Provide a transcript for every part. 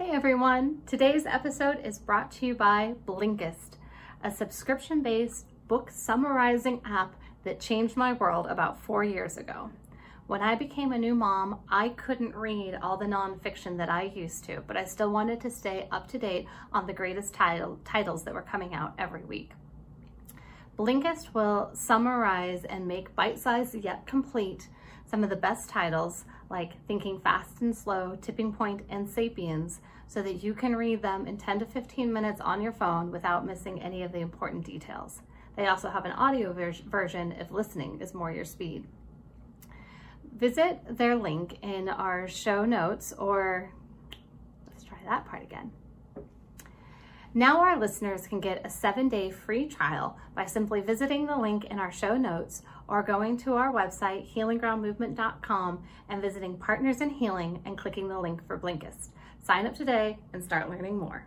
Hey everyone, today's episode is brought to you by Blinkist, a subscription-based book summarizing app that changed my world about 4 years ago. When I became a new mom, I couldn't read all the nonfiction that I used to, but I still wanted to stay up to date on the greatest titles that were coming out every week. Blinkist will summarize and make bite-sized yet complete some of the best titles like Thinking Fast and Slow, Tipping Point, and Sapiens, so that you can read them in 10 to 15 minutes on your phone without missing any of the important details. They also have an audio version if listening is more your speed. Visit their link in our show notes, or let's try that part again. Now our listeners can get a 7-day free trial by simply visiting the link in our show notes or going to our website, healinggroundmovement.com, and visiting Partners in Healing and clicking the link for Blinkist. Sign up today and start learning more.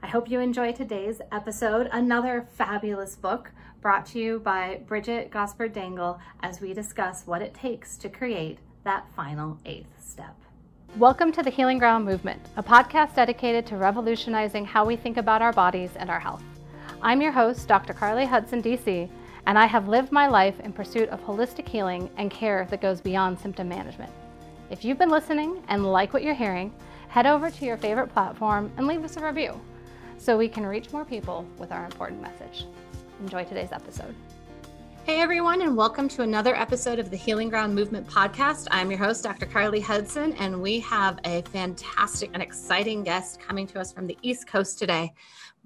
I hope you enjoy today's episode, another fabulous book brought to you by Bridgit Gaspard Dengel as we discuss what it takes to create that final eighth step. Welcome to the Healing Ground Movement, a podcast dedicated to revolutionizing how we think about our bodies and our health. I'm your host, Dr. Carly Hudson, DC, and I have lived my life in pursuit of holistic healing and care that goes beyond symptom management. If you've been listening and like what you're hearing, head over to your favorite platform and leave us a review so we can reach more people with our important message. Enjoy today's episode. Hey everyone, and welcome to another episode of the Healing Ground Movement podcast. I'm your host, Dr. Carly Hudson, and we have a fantastic and exciting guest coming to us from the East Coast today.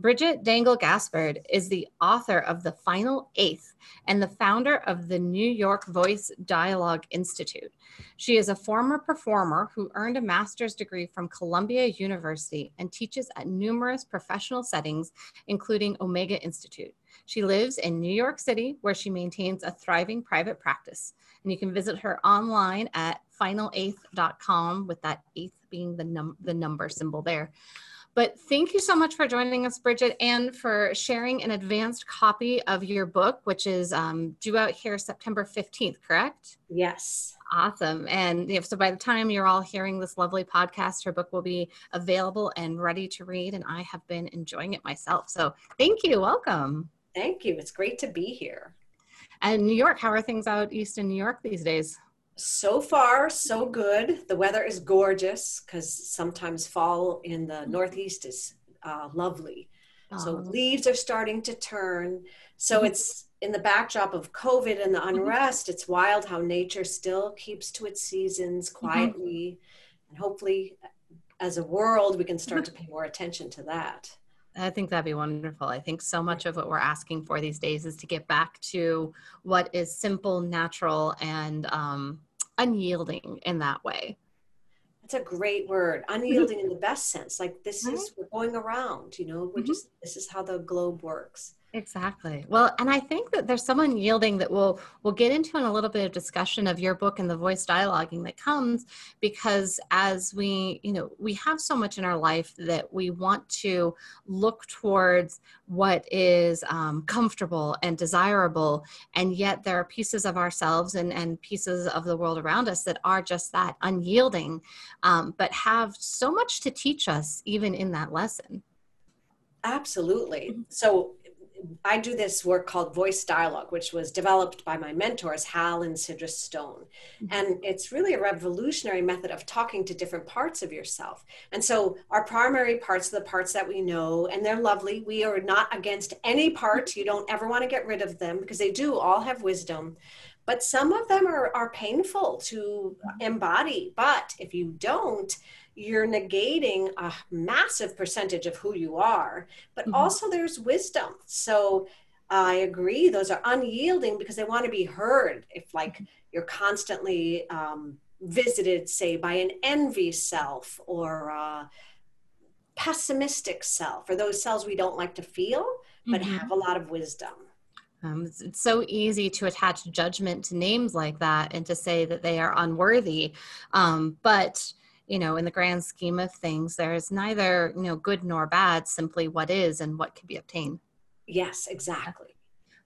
Bridgit Dengel Gaspard is the author of The Final Eighth and the founder of the New York Voice Dialogue Institute. She is a former performer who earned a master's degree from Columbia University and teaches at numerous professional settings, including Omega Institute. She lives in New York City, where she maintains a thriving private practice. And you can visit her online at final8th.com, with that eighth being the number symbol there. But thank you so much for joining us, Bridgit, and for sharing an advanced copy of your book, which is due out here September 15th, correct? Yes. Awesome. And so by the time you're all hearing this lovely podcast, her book will be available and ready to read, and I have been enjoying it myself. So thank you. Welcome. Thank you. It's great to be here. And New York, how are things out east in New York these days? So far, so good. The weather is gorgeous because sometimes fall in the Northeast is lovely. So leaves are starting to turn. So it's in the backdrop of COVID and the unrest. It's wild how nature still keeps to its seasons quietly. And hopefully as a world, we can start to pay more attention to that. I think that'd be wonderful. I think so much of what we're asking for these days is to get back to what is simple, natural, and unyielding in that way. That's a great word. Unyielding in the best sense. Like this is, we're going around, you know, we're just, this is how the globe works. Exactly. Well, and I think that there's some unyielding that we'll get into in a little bit of discussion of your book and the voice dialoguing that comes, because as we, you know, we have so much in our life that we want to look towards what is comfortable and desirable. And yet there are pieces of ourselves and pieces of the world around us that are just that unyielding, but have so much to teach us even in that lesson. Absolutely. So I do this work called Voice Dialogue, which was developed by my mentors, Hal and Sidra Stone. And it's really a revolutionary method of talking to different parts of yourself. And so our primary parts are the parts that we know, and they're lovely. We are not against any parts. You don't ever want to get rid of them because they do all have wisdom. But some of them are painful to embody. But if you don't, you're negating a massive percentage of who you are, but also there's wisdom. So I agree, those are unyielding because they want to be heard. If like you're constantly visited, say, by an envy self or a pessimistic self, or those selves we don't like to feel, but have a lot of wisdom. It's so easy to attach judgment to names like that and to say that they are unworthy, but you know, in the grand scheme of things, there is neither, you know, good nor bad, simply what is and what can be obtained. Yes, exactly.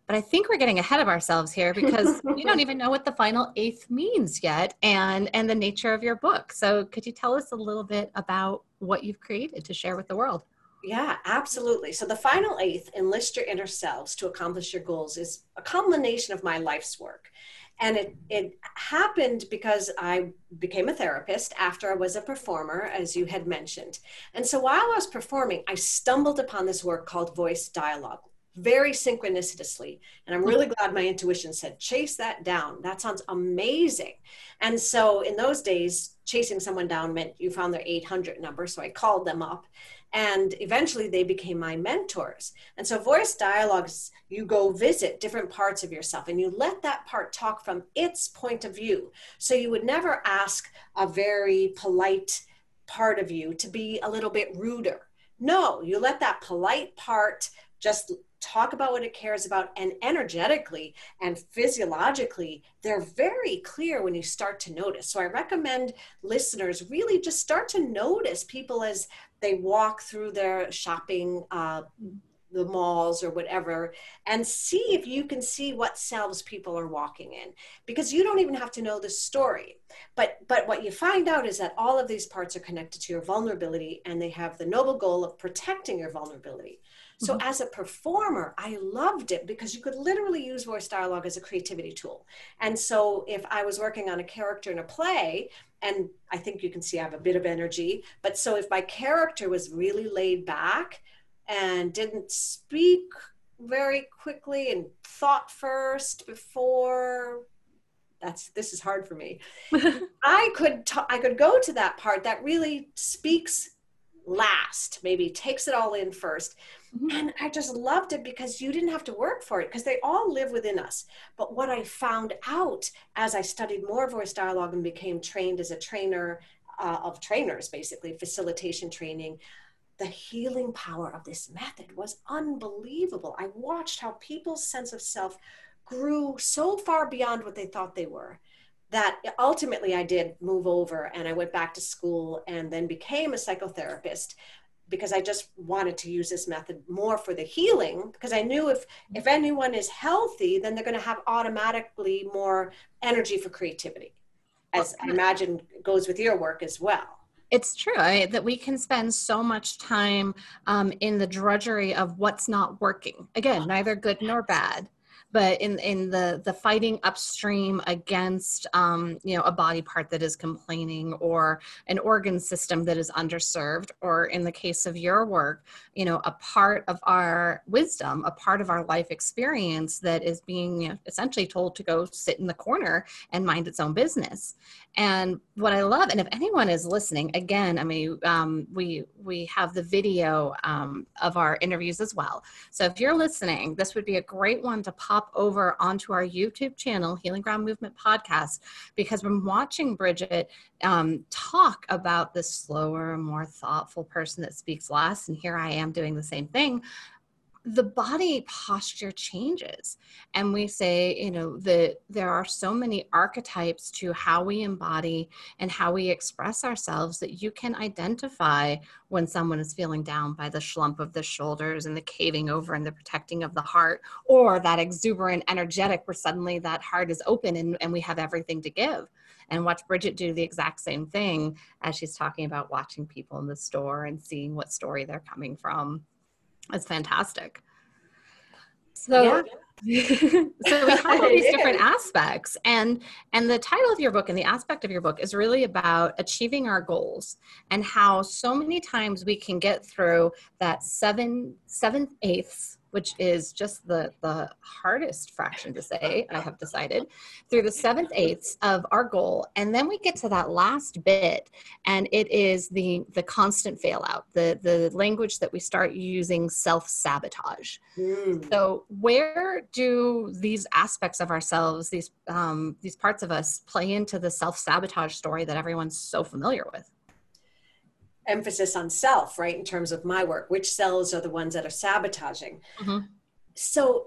But I think we're getting ahead of ourselves here because you don't even know what the final eighth means yet and the nature of your book. So could you tell us a little bit about what you've created to share with the world? Yeah, absolutely. So the final eighth, enlist your inner selves to accomplish your goals, is a culmination of my life's work. And it happened because I became a therapist after I was a performer, as you had mentioned. And so while I was performing, I stumbled upon this work called Voice Dialogue, very synchronicitously. And I'm really glad my intuition said, chase that down. That sounds amazing. And so in those days, chasing someone down meant you found their 800 number. So I called them up. And eventually they became my mentors. And so Voice Dialogues, you go visit different parts of yourself and you let that part talk from its point of view. So you would never ask a very polite part of you to be a little bit ruder. No, you let that polite part just talk about what it cares about, and energetically and physiologically, they're very clear when you start to notice. So I recommend listeners really just start to notice people as they walk through their shopping, the malls or whatever, and see if you can see what selves people are walking in, because you don't even have to know the story. But what you find out is that all of these parts are connected to your vulnerability, and they have the noble goal of protecting your vulnerability. So as a performer, I loved it because you could literally use voice dialogue as a creativity tool. And so if I was working on a character in a play, and I think you can see I have a bit of energy, but so if my character was really laid back and didn't speak very quickly and thought first before, this is hard for me. I could go to that part that really speaks last, maybe takes it all in first. And I just loved it because you didn't have to work for it, because they all live within us. But what I found out as I studied more voice dialogue and became trained as a trainer of trainers, basically facilitation training, the healing power of this method was unbelievable. I watched how people's sense of self grew so far beyond what they thought they were, that ultimately I did move over and I went back to school and then became a psychotherapist, because I just wanted to use this method more for the healing, because I knew if anyone is healthy, then they're going to have automatically more energy for creativity, as I imagine goes with your work as well. It's true, that we can spend so much time in the drudgery of what's not working. Again, neither good nor bad, but in the fighting upstream against a body part that is complaining, or an organ system that is underserved, or in the case of your work, a part of our wisdom, a part of our life experience that is being essentially told to go sit in the corner and mind its own business. And what I love, and if anyone is listening, again, I mean, we have the video of our interviews as well. So if you're listening, this would be a great one to pop over onto our YouTube channel, Healing Ground Movement Podcast, because I'm watching Bridgit talk about this slower, more thoughtful person that speaks last, and here I am doing the same thing. The body posture changes, and we say, that there are so many archetypes to how we embody and how we express ourselves that you can identify when someone is feeling down by the slump of the shoulders and the caving over and the protecting of the heart, or that exuberant energetic where suddenly that heart is open and we have everything to give. And watch Bridgit do the exact same thing as she's talking about watching people in the store and seeing what story they're coming from. That's fantastic. So, yeah. So we have all these different aspects, and the title of your book and the aspect of your book is really about achieving our goals, and how so many times we can get through that 7/8, which is just the hardest fraction to say, I have decided, through the 7/8 of our goal. And then we get to that last bit, and it is the constant fail out, the language that we start using, self-sabotage. So where do these aspects of ourselves, these parts of us, play into the self-sabotage story that everyone's so familiar with? Emphasis on self, right? In terms of my work, which cells are the ones that are sabotaging? So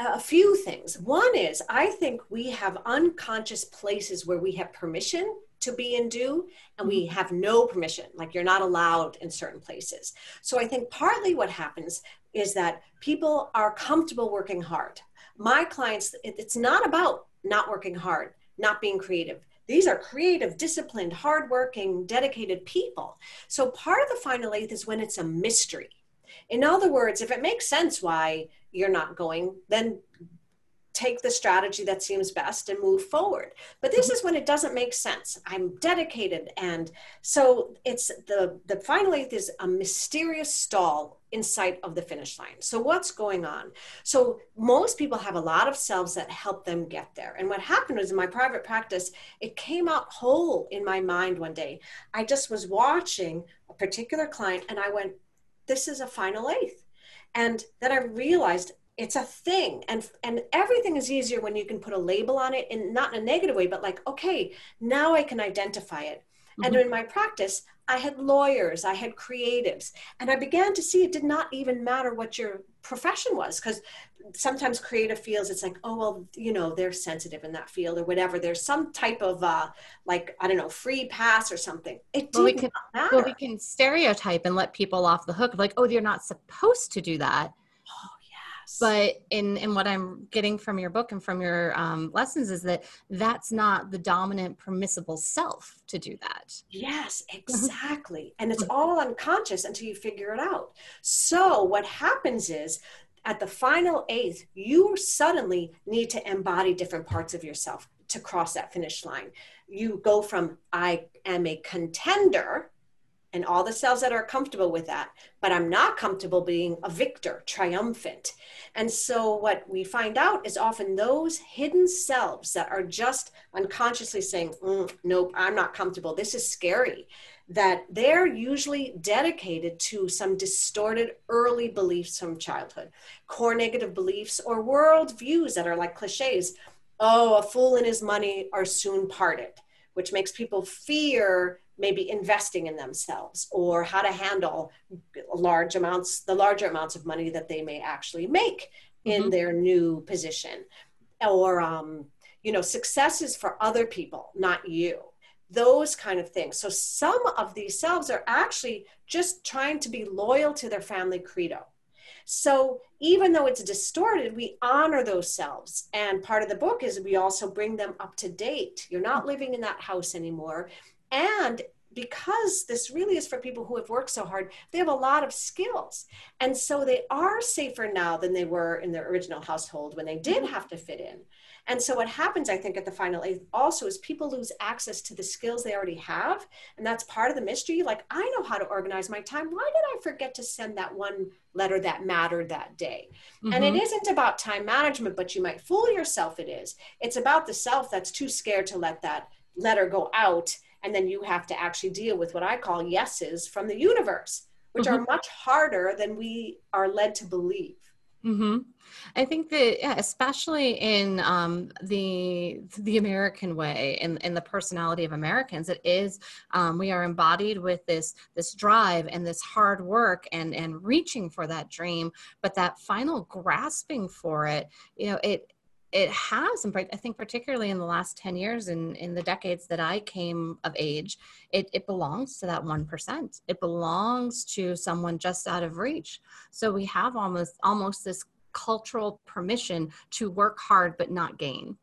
a few things. One is, I think we have unconscious places where we have permission to be and do, and we have no permission, like you're not allowed in certain places. So I think partly what happens is that people are comfortable working hard. my clients, it's not about not working hard, not being creative. These are creative, disciplined, hardworking, dedicated people. So part of the final eighth is when it's a mystery. In other words, if it makes sense why you're not going, then take the strategy that seems best and move forward. But this is when it doesn't make sense. I'm dedicated. And so it's the final eighth is a mysterious stall in sight of the finish line. So what's going on? So most people have a lot of selves that help them get there. And what happened was in my private practice, it came out whole in my mind one day. I just was watching a particular client and I went, this is a final eighth. And then I realized it's a thing. And everything is easier when you can put a label on it, and not in a negative way, but like, okay, now I can identify it. Mm-hmm. And in my practice, I had lawyers, I had creatives, and I began to see it did not even matter what your profession was, because sometimes creative fields, it's like, oh, well, you know, they're sensitive in that field or whatever. There's some type of like, I don't know, free pass or something. It did not matter. Well, we can stereotype and let people off the hook, like, oh, you're not supposed to do that. Oh, yes. But in what I'm getting from your book and from your lessons is that that's not the dominant permissible self to do that. Yes, exactly. And it's all unconscious until you figure it out. So what happens is at the final eighth, you suddenly need to embody different parts of yourself to cross that finish line. You go from, I am a contender, and all the selves that are comfortable with that, but I'm not comfortable being a victor, triumphant. And so what we find out is often those hidden selves that are just unconsciously saying, nope, I'm not comfortable, this is scary, that they're usually dedicated to some distorted early beliefs from childhood, core negative beliefs or world views that are like cliches. Oh, a fool and his money are soon parted, which makes people fear maybe investing in themselves or how to handle large amounts, the larger amounts of money that they may actually make in their new position, or, you know, successes for other people, not you, those kind of things. So some of these selves are actually just trying to be loyal to their family credo. So even though it's distorted, we honor those selves. And part of the book is we also bring them up to date. You're not living in that house anymore. And because this really is for people who have worked so hard, they have a lot of skills. And so they are safer now than they were in their original household when they did have to fit in. And so what happens, I think, at the final eighth also is people lose access to the skills they already have. And that's part of the mystery. Like, I know how to organize my time. Why did I forget to send that one letter that mattered that day? And it isn't about time management, but you might fool yourself it is. It's about the self that's too scared to let that letter go out. And then you have to actually deal with what I call yeses from the universe, which are much harder than we are led to believe. I think that, yeah, especially in the American way and in the personality of Americans, it is, we are embodied with this drive and this hard work and reaching for that dream, but that final grasping for it, you know, it has, and I think particularly in the last 10 years and in the decades that I came of age, it belongs to that 1%. It belongs to someone just out of reach. So we have almost this cultural permission to work hard, but not gain.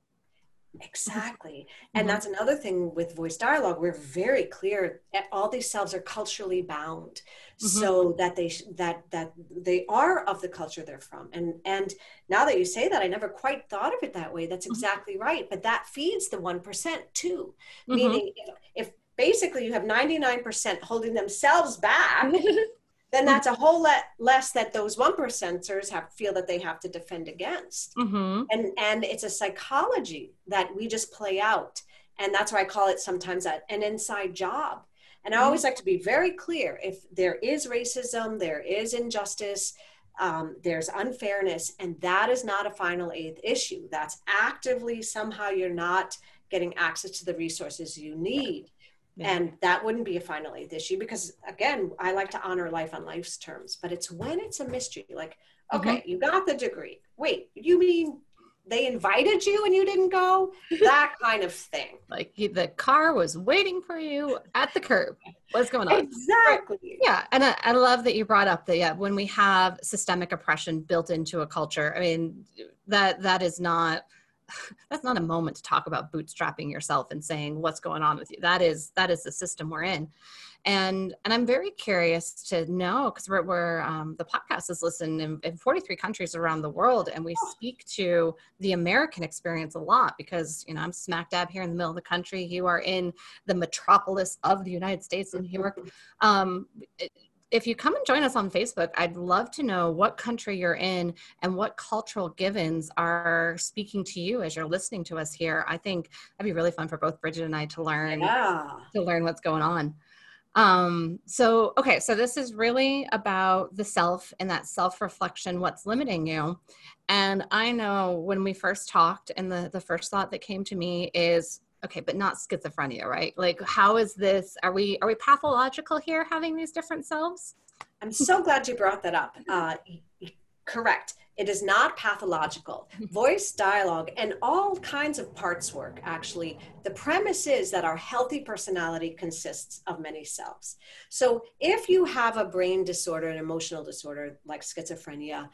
Exactly. And that's another thing with Voice Dialogue. We're very clear that all these selves are culturally bound so that they are of the culture they're from. And now that you say that, I never quite thought of it that way. That's exactly right. But that feeds the 1% too. Meaning if basically you have 99% holding themselves back, then that's a whole lot less that those 1%ers feel that they have to defend against. And it's a psychology that we just play out. And that's why I call it sometimes an inside job. And I always like to be very clear, if there is racism, there is injustice, there's unfairness, and that is not a final eighth issue. That's actively somehow you're not getting access to the resources you need. And that wouldn't be a final eighth issue because, again, I like to honor life on life's terms, but it's when it's a mystery, like, okay, you got the degree. Wait, you mean they invited you and you didn't go? That kind of thing. Like the car was waiting for you at the curb. What's going on? Exactly. Yeah. And I love that you brought up that, when we have systemic oppression built into a culture, I mean, That's not a moment to talk about bootstrapping yourself and saying what's going on with you. That is the system we're in. And I'm very curious to know, because we're the podcast is listened in 43 countries around the world, and we speak to the American experience a lot because, you know, I'm smack dab here in the middle of the country. You are in the metropolis of the United States in New York. If you come and join us on Facebook, I'd love to know what country you're in and what cultural givens are speaking to you as you're listening to us here. I think that'd be really fun for both Bridgit and I to learn, what's going on. So this is really about the self and that self-reflection, what's limiting you. And I know when we first talked, and the first thought that came to me is, okay, but not schizophrenia, right? Like, how is this? Are we pathological here, having these different selves? I'm so glad you brought that up. Correct. It is not pathological. Voice dialogue and all kinds of parts work, actually. The premise is that our healthy personality consists of many selves. So if you have a brain disorder, an emotional disorder like schizophrenia,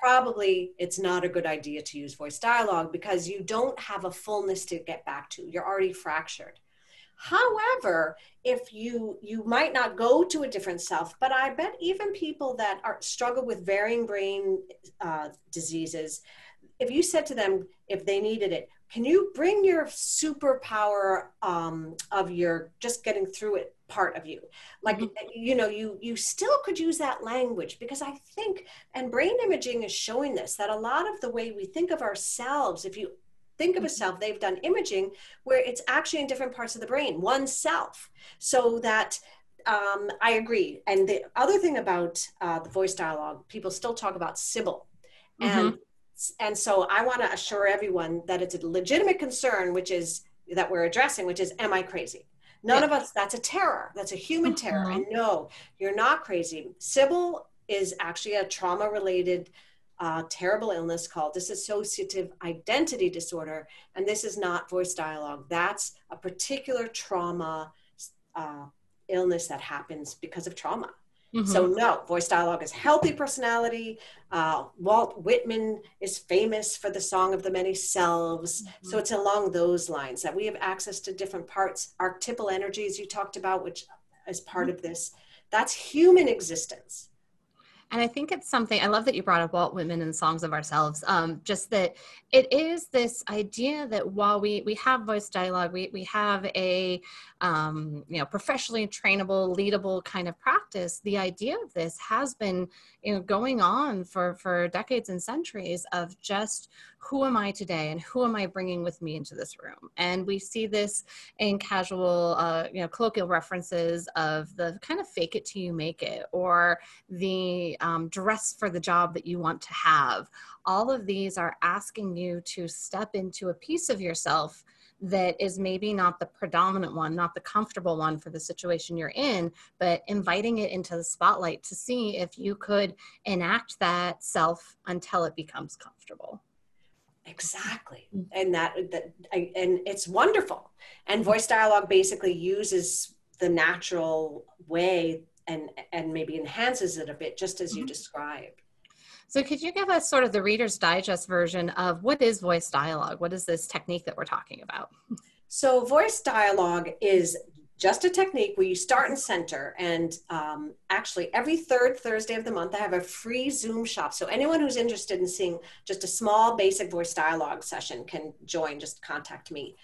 probably it's not a good idea to use voice dialogue because you don't have a fullness to get back to. You're already fractured. However, if you might not go to a different self, but I bet even people that struggle with varying brain diseases, if you said to them, if they needed it, can you bring your superpower of your just getting through it part of you? Like, you know, you still could use that language, because I think, and brain imaging is showing this, that a lot of the way we think of ourselves, if you think of a self, they've done imaging where it's actually in different parts of the brain, one self. So that I agree. And the other thing about the voice dialogue, people still talk about Sybil. And so I want to assure everyone that it's a legitimate concern, which is that we're addressing, which is, am I crazy? None of us, that's a terror. That's a human terror. And no, you're not crazy. Sybil is actually a trauma related terrible illness called Dissociative Identity Disorder. And this is not voice dialogue. That's a particular trauma illness that happens because of trauma. So no, voice dialogue is healthy personality. Walt Whitman is famous for the song of the many selves. So it's along those lines that we have access to different parts. Archetypal energies you talked about, which is part of this. That's human existence. And I think it's something, I love that you brought up Walt Whitman and Songs of Ourselves, just that it is this idea that while we have voice dialogue, we have a, you know, professionally trainable, leadable kind of practice. The idea of this has been, you know, going on for decades and centuries of just, who am I today and who am I bringing with me into this room? And we see this in casual, you know, colloquial references of the kind of fake it till you make it, or the dress for the job that you want to have. All of these are asking you to step into a piece of yourself that is maybe not the predominant one, not the comfortable one for the situation you're in, but inviting it into the spotlight to see if you could enact that self until it becomes comfortable. Exactly. And and it's wonderful. And voice dialogue basically uses the natural way and maybe enhances it a bit, just as you described. So could you give us sort of the Reader's Digest version of what is voice dialogue? What is this technique that we're talking about? So voice dialogue is just a technique where you start and center. And actually every third Thursday of the month, I have a free Zoom shop. So anyone who's interested in seeing just a small basic voice dialogue session can join, just contact me,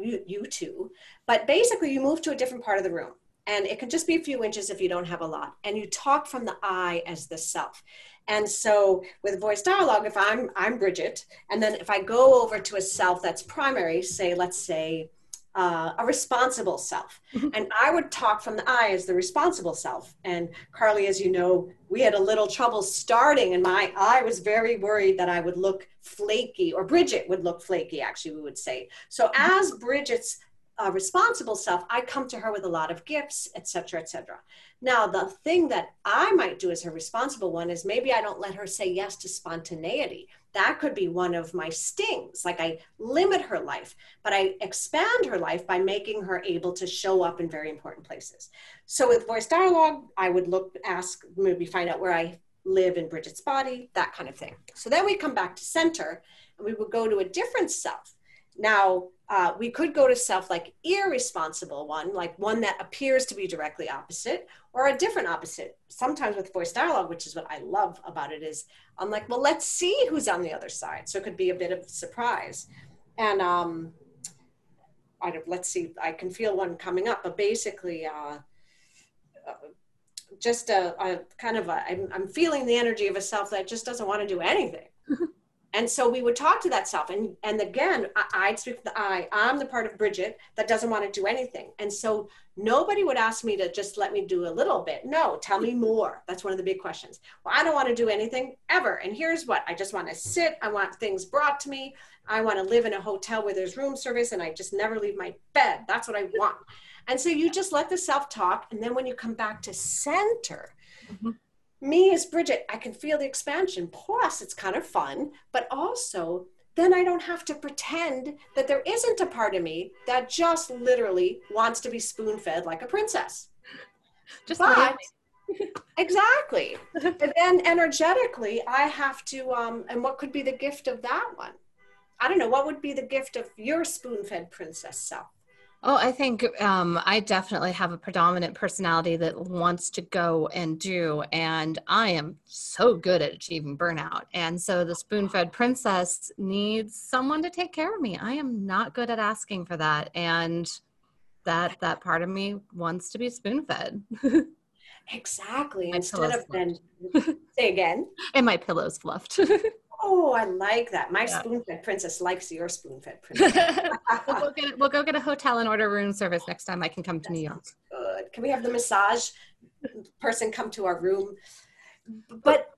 you too. But basically you move to a different part of the room, and it can just be a few inches if you don't have a lot. And you talk from the I as the self. And so with voice dialogue, if I'm Bridgit, and then if I go over to a self that's primary, say, let's say, a responsible self. And I would talk from the I as the responsible self. And Carly, as you know, we had a little trouble starting, and I was very worried that I would look flaky, or Bridgit would look flaky, actually, we would say. So as Bridget's responsible self, I come to her with a lot of gifts, et cetera, et cetera. Now, the thing that I might do as her responsible one is maybe I don't let her say yes to spontaneity. That could be one of my stings. Like, I limit her life, but I expand her life by making her able to show up in very important places. So with voice dialogue, I would maybe find out where I live in Bridget's body, that kind of thing. So then we come back to center and we would go to a different self. Now, we could go to self like irresponsible one, like one that appears to be directly opposite, or a different opposite. Sometimes with voice dialogue, which is what I love about it, is I'm like, well, let's see who's on the other side. So it could be a bit of a surprise. And let's see, I can feel one coming up, but basically just a kind of, I'm feeling the energy of a self that just doesn't want to do anything. And so we would talk to that self. And again, I'd speak to the I. I'm the part of Bridget that doesn't want to do anything. And so nobody would ask me to just let me do a little bit. No, tell me more. That's one of the big questions. Well, I don't want to do anything ever. And here's what, I just want to sit. I want things brought to me. I want to live in a hotel where there's room service and I just never leave my bed. That's what I want. And so you just let the self talk. And then when you come back to center, me as Bridget, I can feel the expansion. Plus, it's kind of fun, but also then I don't have to pretend that there isn't a part of me that just literally wants to be spoon-fed like a princess. Just but, exactly. And then energetically, I have to, and what could be the gift of that one? I don't know, what would be the gift of your spoon-fed princess self? Oh, I think I definitely have a predominant personality that wants to go and do, and I am so good at achieving burnout. And so the spoon-fed princess needs someone to take care of me. I am not good at asking for that, and that part of me wants to be spoon-fed. Exactly. Instead of then, say again. And my pillow's fluffed. Oh, I like that. My spoon-fed princess likes your spoon-fed princess. We'll go get a hotel and order room service next time I can come to New York. Good. Can we have the massage person come to our room? But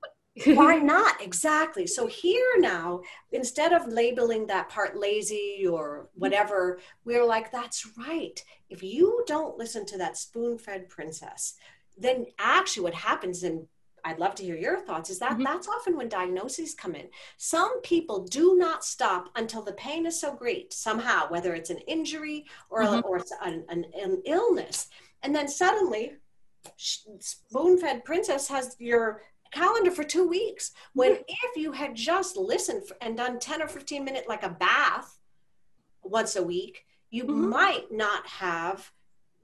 why not? Exactly. So here now, instead of labeling that part lazy or whatever, we're like, that's right. If you don't listen to that spoon-fed princess, then actually what happens in I'd love to hear your thoughts, is that that's often when diagnoses come in. Some people do not stop until the pain is so great somehow, whether it's an injury or it's an illness. And then suddenly, spoon-fed princess has your calendar for 2 weeks. When if you had just listened and done 10 or 15 minutes, like a bath once a week, you might not have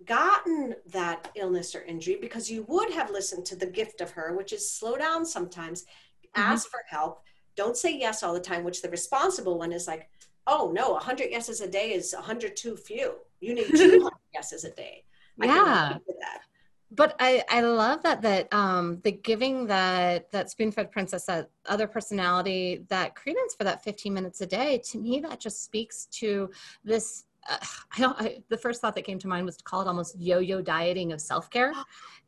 gotten that illness or injury, because you would have listened to the gift of her, which is slow down sometimes, ask for help, don't say yes all the time, which the responsible one is like, oh no, 100 yeses a day is 100 too few. You need 200 yeses a day. I can that. But I love that the giving that spoon-fed princess, that other personality, that credence for that 15 minutes a day. To me, that just speaks to this. The first thought that came to mind was to call it almost yo-yo dieting of self-care.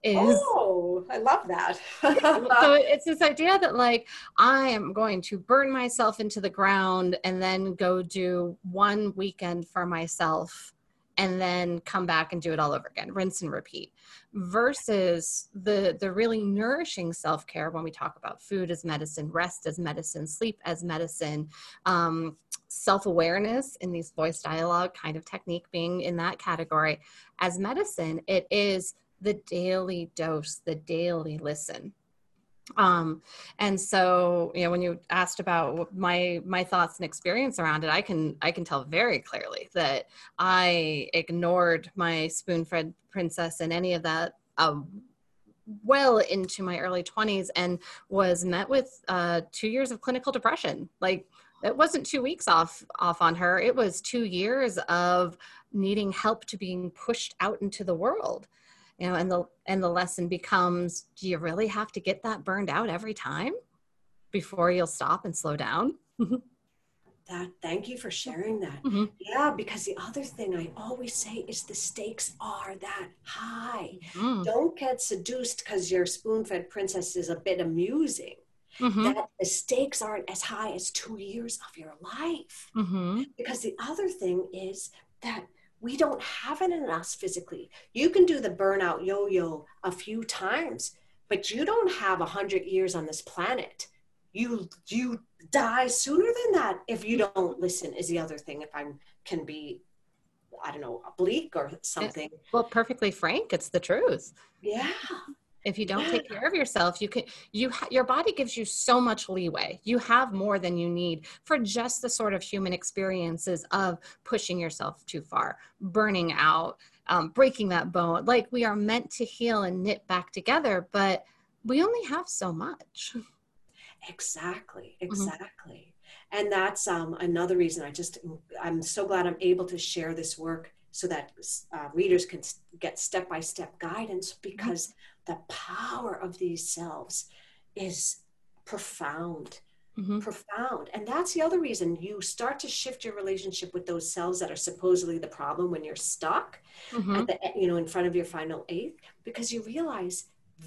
Oh, I love that. So it's this idea that like, I am going to burn myself into the ground and then go do one weekend for myself and then come back and do it all over again, rinse and repeat, versus the really nourishing self-care when we talk about food as medicine, rest as medicine, sleep as medicine, self-awareness in these voice dialogue kind of technique being in that category. As medicine, it is the daily dose, the daily listen. And so, you know, when you asked about my thoughts and experience around it, I can tell very clearly that I ignored my spoon-fed princess and any of that well into my early 20s, and was met with 2 years of clinical depression. Like, it wasn't 2 weeks off on her. It was 2 years of needing help, to being pushed out into the world. You know, and the lesson becomes, do you really have to get that burned out every time before you'll stop and slow down? Thank you for sharing that. Yeah, because the other thing I always say is the stakes are that high. Don't get seduced because your spoon-fed princess is a bit amusing. That the stakes aren't as high as 2 years of your life. Because the other thing is that we don't have it in us physically. You can do the burnout yo-yo a few times, but you don't have 100 years on this planet. You die sooner than that if you don't listen, is the other thing. If I can be, I don't know, oblique or something. Well, perfectly frank, it's the truth. Yeah. If you don't take care of yourself, you can, your body gives you so much leeway. You have more than you need for just the sort of human experiences of pushing yourself too far, burning out, breaking that bone. Like, we are meant to heal and knit back together, but we only have so much. Exactly. Exactly. Mm-hmm. And that's another reason I'm so glad I'm able to share this work, so that readers can get step-by-step guidance, because the power of these selves is profound, profound. And that's the other reason you start to shift your relationship with those selves that are supposedly the problem when you're stuck at the, in front of your final eighth, because you realize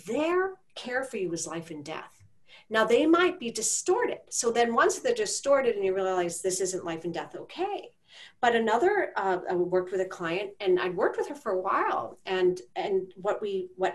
their care for you is life and death. Now, they might be distorted. So then once they're distorted and you realize this isn't life and death, okay. But another, I worked with a client, and I'd worked with her for a while. And what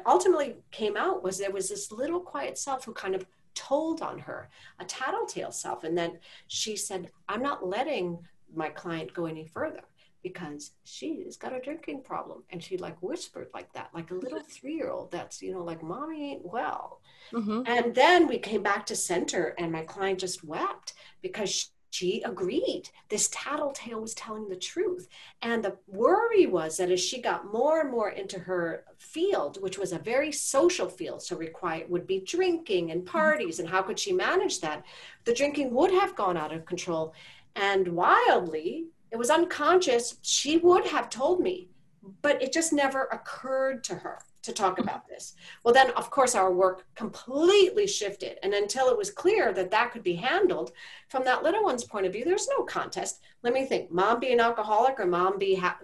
ultimately came out was there was this little quiet self who kind of told on her, a tattletale self. And then she said, I'm not letting my client go any further because she's got a drinking problem. And she like whispered like that, like a little 3-year-old that's, like, mommy ain't well. Mm-hmm. And then we came back to center, and my client just wept because she agreed. This tattletale was telling the truth. And the worry was that as she got more and more into her field, which was a very social field, so required would be drinking and parties, and how could she manage that? The drinking would have gone out of control. And wildly, it was unconscious, she would have told me, but it just never occurred to her to talk about this. Well, then of course our work completely shifted. And until it was clear that that could be handled from that little one's point of view, there's no contest. Let me think, mom be an alcoholic or mom be high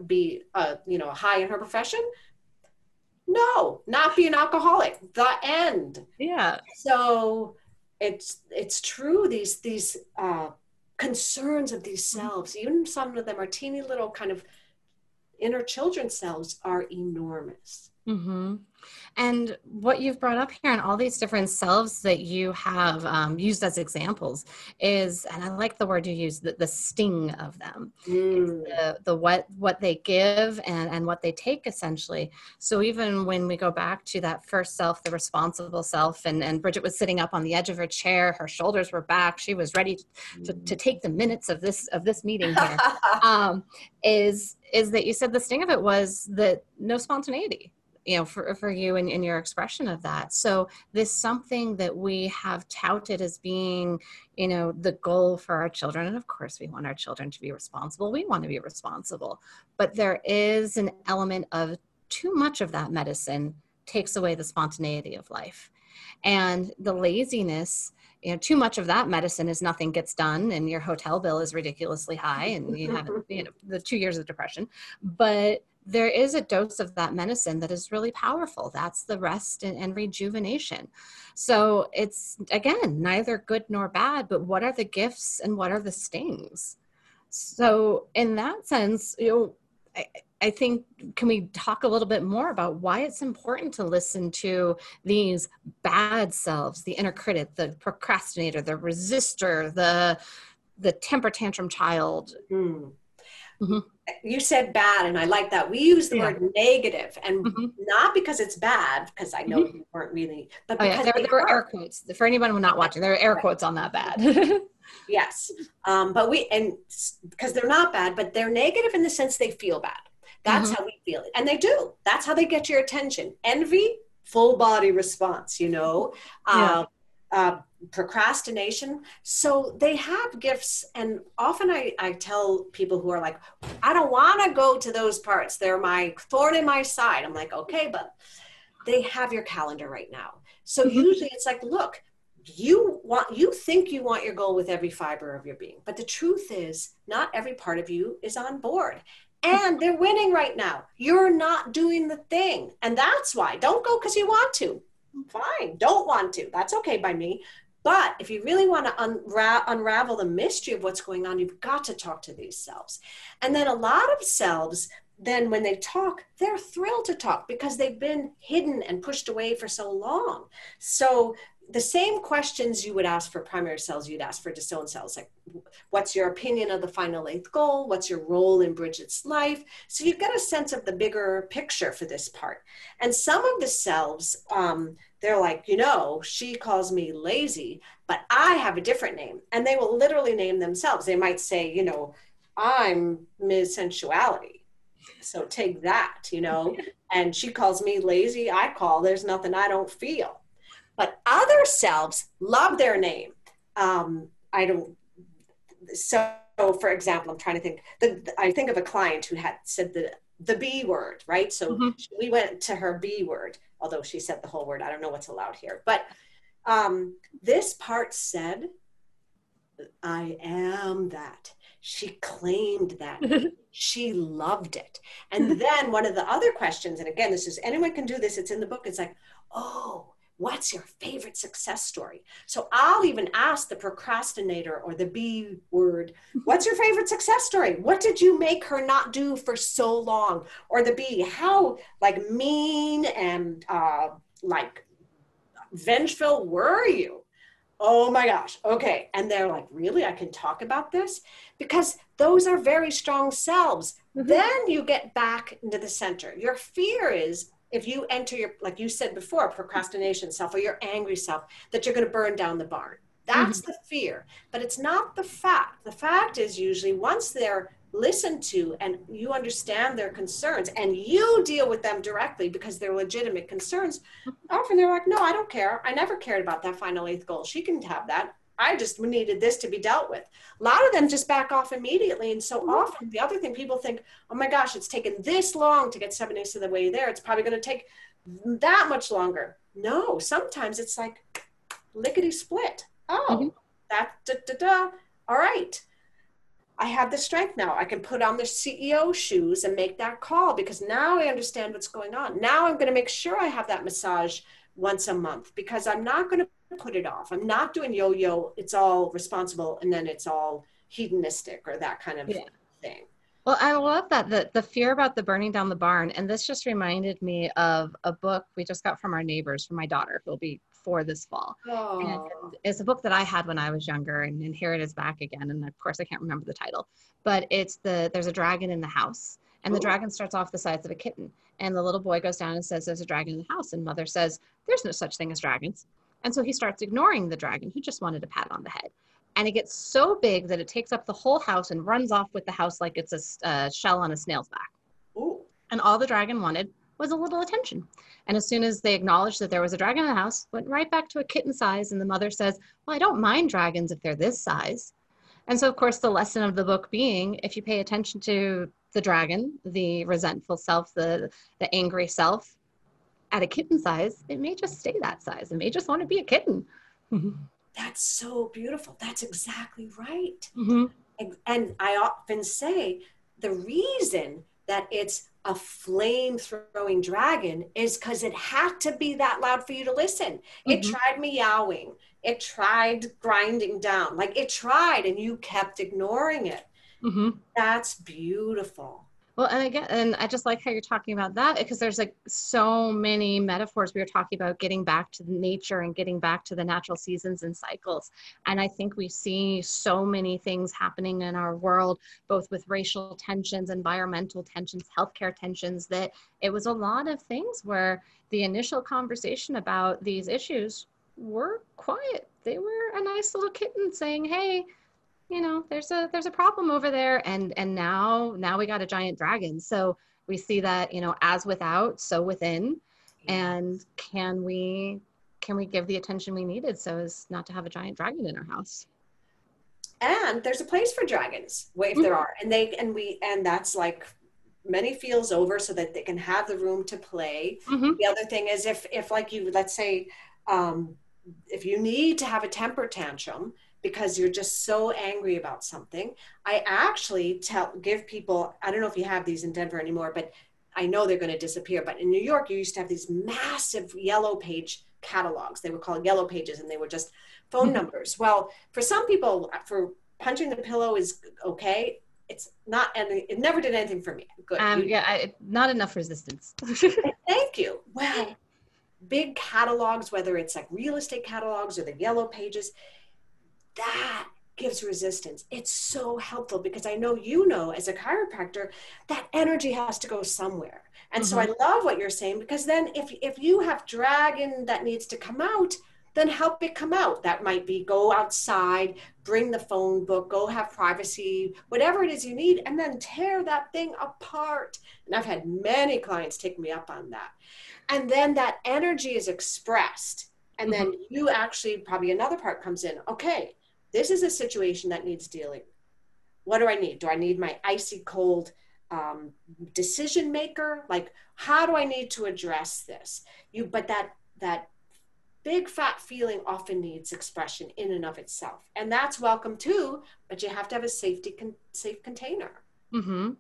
in her profession? No, not be an alcoholic, the end. Yeah. So it's true, these concerns of these selves, even some of them are teeny little kind of inner children selves, are enormous. Mm-hmm. And what you've brought up here and all these different selves that you have used as examples is, and I like the word you use, the sting of them, the what they give and what they take, essentially. So even when we go back to that first self, the responsible self, and Bridgit was sitting up on the edge of her chair, her shoulders were back, she was ready to take the minutes of this meeting here, is that you said the sting of it was that no spontaneity, for you and your expression of that. So this something that we have touted as being, the goal for our children. And of course we want our children to be responsible. We want to be responsible, but there is an element of too much of that medicine takes away the spontaneity of life, and the laziness, too much of that medicine is nothing gets done and your hotel bill is ridiculously high and you have, the 2 years of depression, but there is a dose of that medicine that is really powerful. That's the rest and rejuvenation. So it's, again, neither good nor bad, but what are the gifts and what are the stings? So in that sense, I think, can we talk a little bit more about why it's important to listen to these bad selves, the inner critic, the procrastinator, the resistor, the temper tantrum child? Mm-hmm. You said bad, and I like that. We use the word negative, and not because it's bad, because I know you weren't really, but because there were air quotes. For anyone who's not watching, there are air quotes on that bad. Yes. But because they're not bad, but they're negative in the sense they feel bad. That's how we feel it. And they do. That's how they get your attention. Envy, full body response, procrastination. So they have gifts. And often I tell people who are like, I don't want to go to those parts. They're my thorn in my side. I'm like, okay, but they have your calendar right now. So usually it's like, look, you think you want your goal with every fiber of your being, but the truth is not every part of you is on board. And they're winning right now. You're not doing the thing. And that's why don't go because you want to. Fine, don't want to. That's okay by me. But if you really want to unravel the mystery of what's going on, you've got to talk to these selves. And then a lot of selves, then when they talk, they're thrilled to talk because they've been hidden and pushed away for so long. So the same questions you would ask for primary cells, you'd ask for disowned cells, like what's your opinion of the final eighth goal? What's your role in Bridget's life? So you get a sense of the bigger picture for this part. And some of the selves they're like, you know, she calls me lazy, but I have a different name. And they will literally name themselves. They might say, you know, I'm Ms. Sensuality. So take that, you know, and she calls me lazy. I call, there's nothing I don't feel. But other selves love their name. So for example, I'm trying to think, I think of a client who had said the B word, right? So we went to her B word, although she said the whole word. I don't know what's allowed here, but this part said, I am that. She claimed that. She loved it. And then one of the other questions, and again, this is, anyone can do this. It's in the book. It's like, oh, what's your favorite success story? So I'll even ask the procrastinator or the B word, what's your favorite success story? What did you make her not do for so long? Or the B, how like mean and like vengeful were you? Oh my gosh, okay. And they're like, really, I can talk about this? Because those are very strong selves. Then you get back into the center. Your fear is, if you enter your, like you said before, procrastination self or your angry self, that you're going to burn down the barn. That's the fear, but it's not the fact. The fact is usually once they're listened to and you understand their concerns and you deal with them directly because they're legitimate concerns, often they're like, no, I don't care. I never cared about that final eighth goal. She can have that. I just needed this to be dealt with. A lot of them just back off immediately. And so often the other thing people think, oh my gosh, it's taken this long to get 7 days of the way there. It's probably going to take that much longer. No, sometimes it's like lickety split. Oh, that da-da-da. All right. I have the strength now. I can put on the CEO shoes and make that call because now I understand what's going on. Now I'm going to make sure I have that massage once a month because I'm not going to put it off. I'm not doing yo-yo. It's all responsible. And then it's all hedonistic or that kind of thing. Well, I love that, the fear about the burning down the barn. And this just reminded me of a book we just got from our neighbors, from my daughter, who'll be four this fall. And it's a book that I had when I was younger, and here it is back again. And of course I can't remember the title, but it's there's a dragon in the house, and the dragon starts off the size of a kitten. And the little boy goes down and says, there's a dragon in the house. And mother says, there's no such thing as dragons. And so he starts ignoring the dragon. He just wanted a pat on the head. And it gets so big that it takes up the whole house and runs off with the house like it's a shell on a snail's back. And all the dragon wanted was a little attention. And as soon as they acknowledged that there was a dragon in the house, went right back to a kitten size. And the mother says, well, I don't mind dragons if they're this size. And so, of course, the lesson of the book being, if you pay attention to the dragon, the resentful self, the angry self, at a kitten size, it may just stay that size. It may just want to be a kitten. That's so beautiful. That's exactly right. And I often say the reason that it's a flame-throwing dragon is because it had to be that loud for you to listen. It tried meowing. It tried grinding down. Like it tried and you kept ignoring it. That's beautiful. Well, and again, and I just like how you're talking about that because there's like so many metaphors. We were talking about getting back to nature and getting back to the natural seasons and cycles. And I think we see so many things happening in our world, both with racial tensions, environmental tensions, healthcare tensions, that it was a lot of things where the initial conversation about these issues were quiet. They were a nice little kitten saying, hey, you know, there's a problem over there. And now we got a giant dragon. So we see that, you know, as without, so within. And can we give the attention we needed so as not to have a giant dragon in our house? And there's a place for dragons, if there are. And that's like many fields over so that they can have the room to play. The other thing is if like you, let's say, if you need to have a temper tantrum, because you're just so angry about something. I actually give people, I don't know if you have these in Denver anymore, but I know they're going to disappear. But in New York, you used to have these massive yellow page catalogs. They were called yellow pages and they were just phone numbers. Well, for some people, for punching the pillow is okay. It's not, and it never did anything for me. Good. Not enough resistance. Thank you. Well, big catalogs, whether it's like real estate catalogs or the yellow pages, that gives resistance. It's so helpful because I know you know as a chiropractor that energy has to go somewhere. And so I love what you're saying, because then if you have dragon that needs to come out, then help it come out. That might be go outside, bring the phone book, go have privacy, whatever it is you need, and then tear that thing apart. And I've had many clients take me up on that. And then that energy is expressed. And then you actually, probably another part comes in. Okay, this is a situation that needs dealing. What do I need? Do I need my icy cold decision maker? Like, how do I need to address this? But that big fat feeling often needs expression in and of itself. And that's welcome too, but you have to have a safe container. Mm-hmm.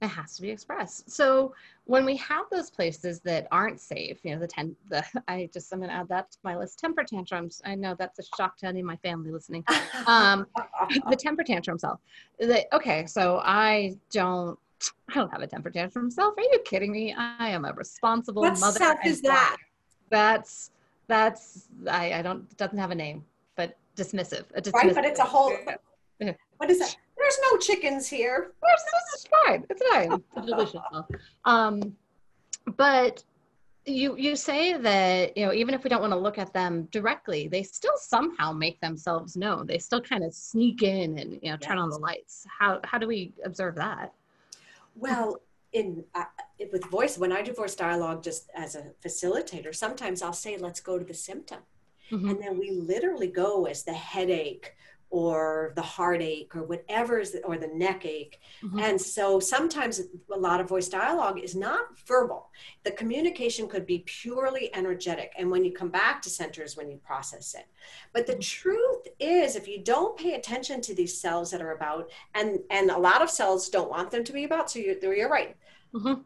It has to be expressed. So when we have those places that aren't safe, you know, I'm going to add that to my list, temper tantrums. I know that's a shock to any of my family listening. The temper tantrum self. Okay. So I don't have a temper tantrum self. Are you kidding me? I am a responsible mother. What self is that? Doesn't have a name, but dismissive. Right, but it's a whole, what is that? There's no chickens here. This is fine. It's fine. It's delicious. But you say that, you know, even if we don't want to look at them directly, they still somehow make themselves known. They still kind of sneak in and, you know, turn on the lights. How do we observe that? Well, with voice, when I do voice dialogue, just as a facilitator, sometimes I'll say, let's go to the symptom. Mm-hmm. And then we literally go as the headache or the heartache or whatever or the neck ache. Mm-hmm. And so sometimes a lot of voice dialogue is not verbal. The communication could be purely energetic. And when you come back to centers, when you process it. But the truth is, if you don't pay attention to these cells that are about, and a lot of cells don't want them to be about, so you're right, mm-hmm.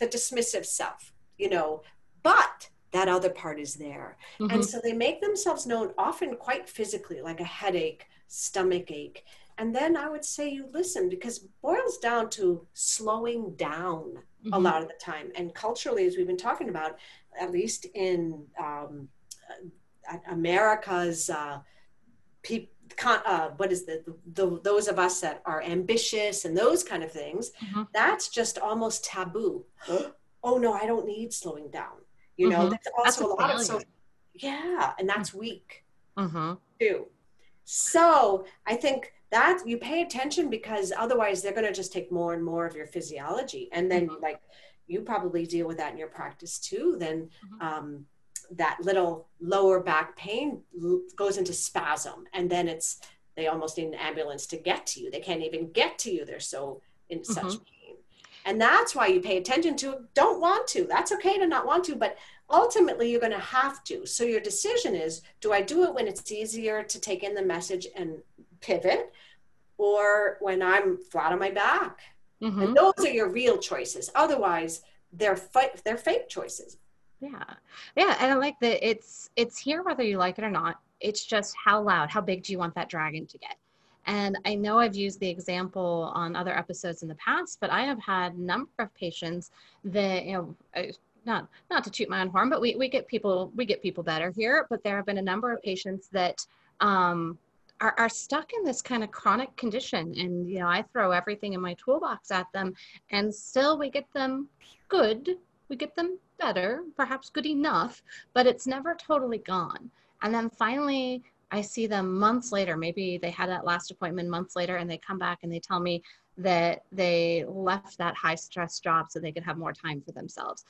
the dismissive self, you know, but that other part is there. Mm-hmm. And so they make themselves known often quite physically, like a headache, stomach ache. And then I would say you listen, because it boils down to slowing down a lot of the time. And culturally, as we've been talking about, at least in America's those of us that are ambitious and those kind of things, that's just almost taboo. Oh no, I don't need slowing down. You know, that's also a lot of, and that's weak too. So I think that you pay attention, because otherwise they're going to just take more and more of your physiology. And then like you probably deal with that in your practice too. Then that little lower back pain goes into spasm, and then they almost need an ambulance to get to you. They can't even get to you. They're so in such pain. And that's why you pay attention to it. Don't want to. That's okay to not want to, but ultimately you're going to have to. So your decision is, do I do it when it's easier to take in the message and pivot, or when I'm flat on my back? Mm-hmm. And those are your real choices. Otherwise, they're fake choices. Yeah. Yeah. And I like that it's here whether you like it or not. It's just how loud, how big do you want that dragon to get? And I know I've used the example on other episodes in the past, but I have had a number of patients that, you know, not to toot my own horn, but we get people better here. But there have been a number of patients that are stuck in this kind of chronic condition. And, you know, I throw everything in my toolbox at them, and still we get them good. We get them better, perhaps good enough, but it's never totally gone. And then finally, I see them months later, maybe they had that last appointment months later, and they come back and they tell me that they left that high stress job so they could have more time for themselves,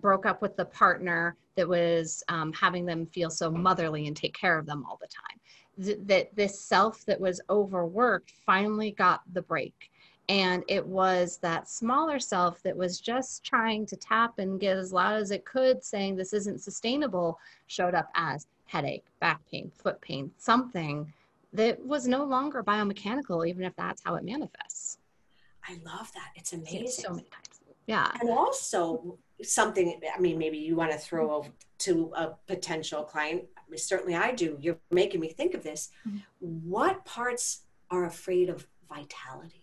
broke up with the partner that was having them feel so motherly and take care of them all the time. That this self that was overworked finally got the break. And it was that smaller self that was just trying to tap and get as loud as it could, saying this isn't sustainable, showed up as headache, back pain, foot pain, something that was no longer biomechanical, even if that's how it manifests. I love that. It's amazing. So many times. Yeah. And also something, I mean, maybe you want to throw to a potential client. Certainly I do. You're making me think of this. Mm-hmm. What parts are afraid of vitality?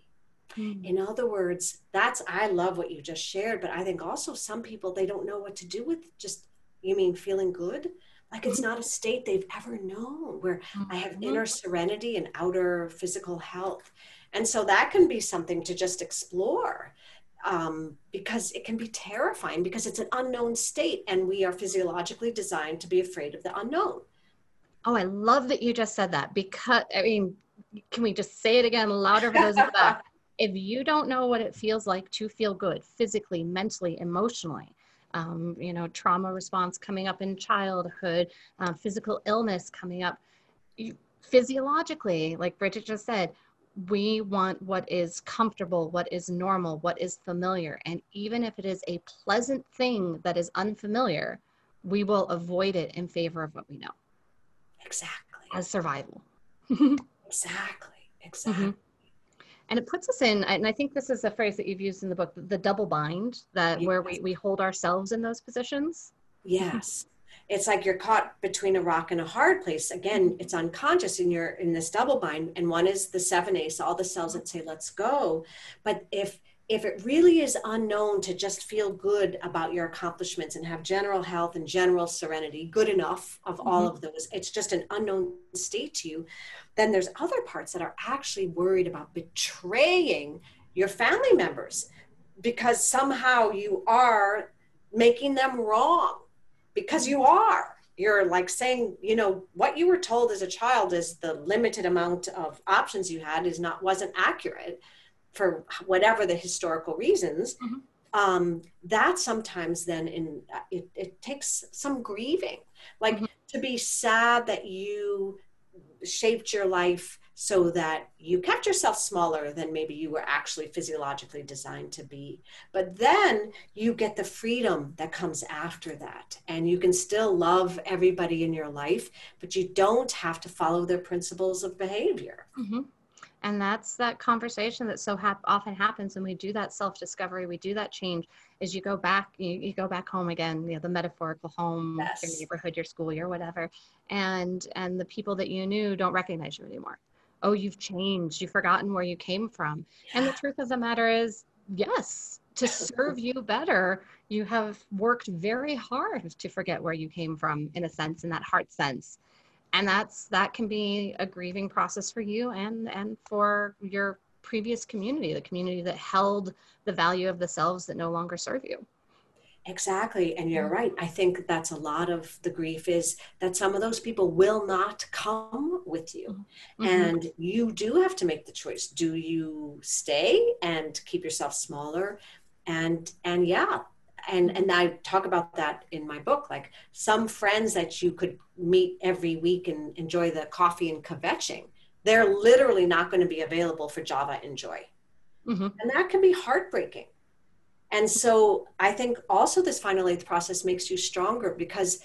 Mm-hmm. In other words, I love what you just shared, but I think also some people, they don't know what to do with just, you mean feeling good? Like it's not a state they've ever known, where I have inner serenity and outer physical health. And so that can be something to just explore, because it can be terrifying because it's an unknown state and we are physiologically designed to be afraid of the unknown. Oh, I love that you just said that, because, I mean, can we just say it again louder for those in the back? If you don't know what it feels like to feel good physically, mentally, emotionally, you know, trauma response coming up in childhood, physical illness coming up, physiologically, like Bridgit just said, we want what is comfortable, what is normal, what is familiar. And even if it is a pleasant thing that is unfamiliar, we will avoid it in favor of what we know. Exactly. As survival. Exactly. And it puts us in, and I think this is a phrase that you've used in the book, the double bind, that where we hold ourselves in those positions. Yes. It's like you're caught between a rock and a hard place. Again, it's unconscious and you're in this double bind. And one is the 7 A's, all the cells that say, let's go. But if it really is unknown to just feel good about your accomplishments and have general health and general serenity, good enough of all of those, it's just an unknown state to you. Then there's other parts that are actually worried about betraying your family members because somehow you are making them wrong, because you are. You're like saying, you know, what you were told as a child is the limited amount of options you had is not, wasn't accurate, for whatever the historical reasons, that sometimes then it takes some grieving, like to be sad that you shaped your life so that you kept yourself smaller than maybe you were actually physiologically designed to be. But then you get the freedom that comes after that. And you can still love everybody in your life, but you don't have to follow their principles of behavior. And that's that conversation that so often happens when we do that self-discovery, we do that change, is you go back, you go back home again, you know, the metaphorical home, your neighborhood, your school, your whatever, and the people that you knew don't recognize you anymore. Oh, you've changed, you've forgotten where you came from. And the truth of the matter is, yes, to serve you better, you have worked very hard to forget where you came from, in a sense, in that heart sense. And that can be a grieving process for you and for your previous community, the community that held the value of the selves that no longer serve you. Exactly. And you're right. I think that's a lot of the grief, is that some of those people will not come with you. And you do have to make the choice. Do you stay and keep yourself smaller? And I talk about that in my book, like some friends that you could meet every week and enjoy the coffee and kvetching, they're literally not going to be available for Java and Joy. And that can be heartbreaking. And so I think also this Final Eighth process makes you stronger because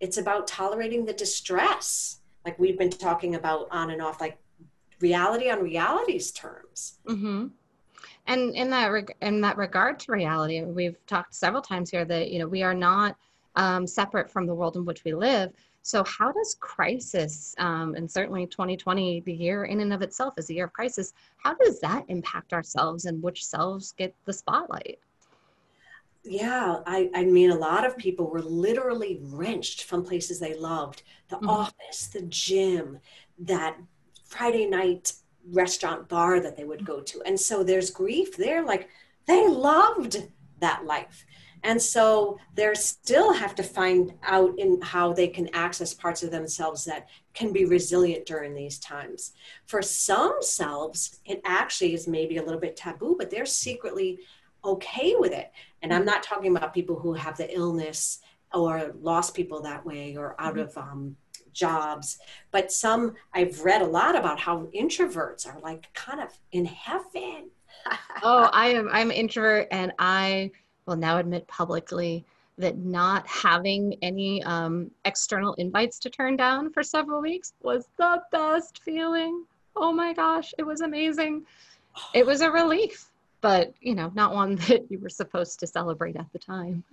it's about tolerating the distress. Like we've been talking about on and off, like reality on reality's terms. And in that regard to reality, we've talked several times here that, you know, we are not separate from the world in which we live. So how does crisis, and certainly 2020, the year in and of itself is a year of crisis, how does that impact ourselves and which selves get the spotlight? Yeah, I mean, a lot of people were literally wrenched from places they loved, the office, the gym, that Friday night restaurant bar that they would go to. And so there's grief there, like they loved that life. And so they still have to find out in how they can access parts of themselves that can be resilient during these times. For some selves, it actually is maybe a little bit taboo, but they're secretly okay with it. And I'm not talking about people who have the illness or lost people that way or out of jobs, but some, I've read a lot about how introverts are like kind of in heaven. I'm an introvert, and I will now admit publicly that not having any external invites to turn down for several weeks was the best feeling. Oh my gosh, it was amazing. It was a relief, but you know, not one that you were supposed to celebrate at the time.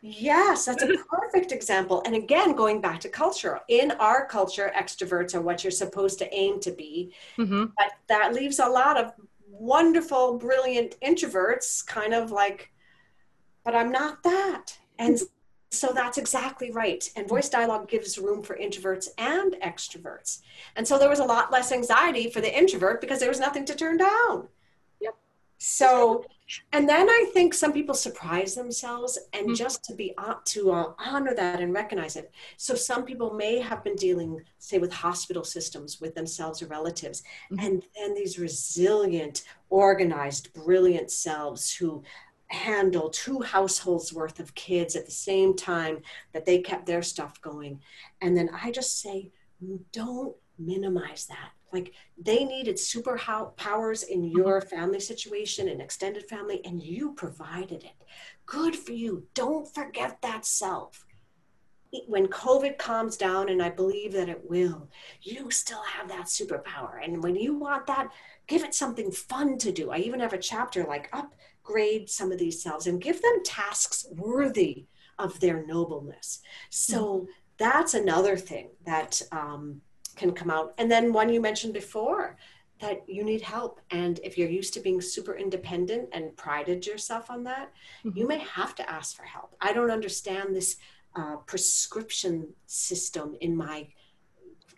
Yes, that's a perfect example. And again, going back to culture, in our culture, extroverts are what you're supposed to aim to be. But that leaves a lot of wonderful, brilliant introverts kind of like, but I'm not that. And So that's exactly right. And voice dialogue gives room for introverts and extroverts. And so there was a lot less anxiety for the introvert because there was nothing to turn down. Yep. So, and then I think some people surprise themselves and just to honor that and recognize it. So some people may have been dealing, say, with hospital systems with themselves or relatives. And then these resilient, organized, brilliant selves who handle 2 households worth of kids at the same time that they kept their stuff going. And then I just say, don't minimize that. Like, they needed super powers in your family situation and extended family, and you provided it. Good for you. Don't forget that self. When COVID calms down, and I believe that it will, you still have that superpower. And when you want that, give it something fun to do. I even have a chapter like upgrade some of these selves and give them tasks worthy of their nobleness. So that's another thing that can come out. And then one you mentioned before, that you need help. And if you're used to being super independent and prided yourself on that, you may have to ask for help. I don't understand this prescription system in my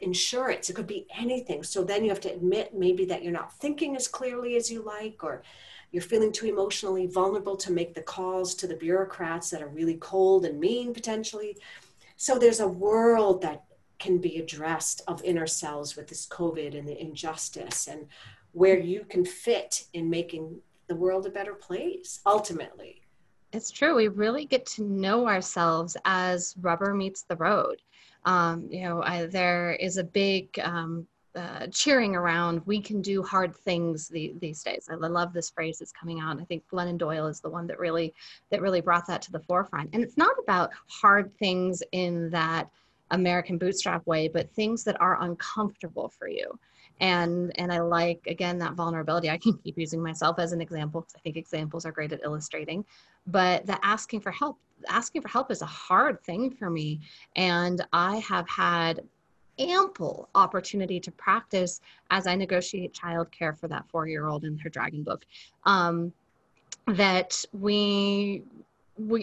insurance. It could be anything. So then you have to admit maybe that you're not thinking as clearly as you like, or you're feeling too emotionally vulnerable to make the calls to the bureaucrats that are really cold and mean potentially. So there's a world that can be addressed of inner selves with this COVID and the injustice, and where you can fit in making the world a better place ultimately. It's true. We really get to know ourselves as rubber meets the road. There is a big cheering around, we can do hard things these days. I love this phrase that's coming out. I think Glennon Doyle is the one that really brought that to the forefront. And it's not about hard things in that American bootstrap way, but things that are uncomfortable for you. And I like, again, that vulnerability. I can keep using myself as an example, because I think examples are great at illustrating, but that asking for help is a hard thing for me. And I have had ample opportunity to practice as I negotiate childcare for that 4-year-old in her dragon book, that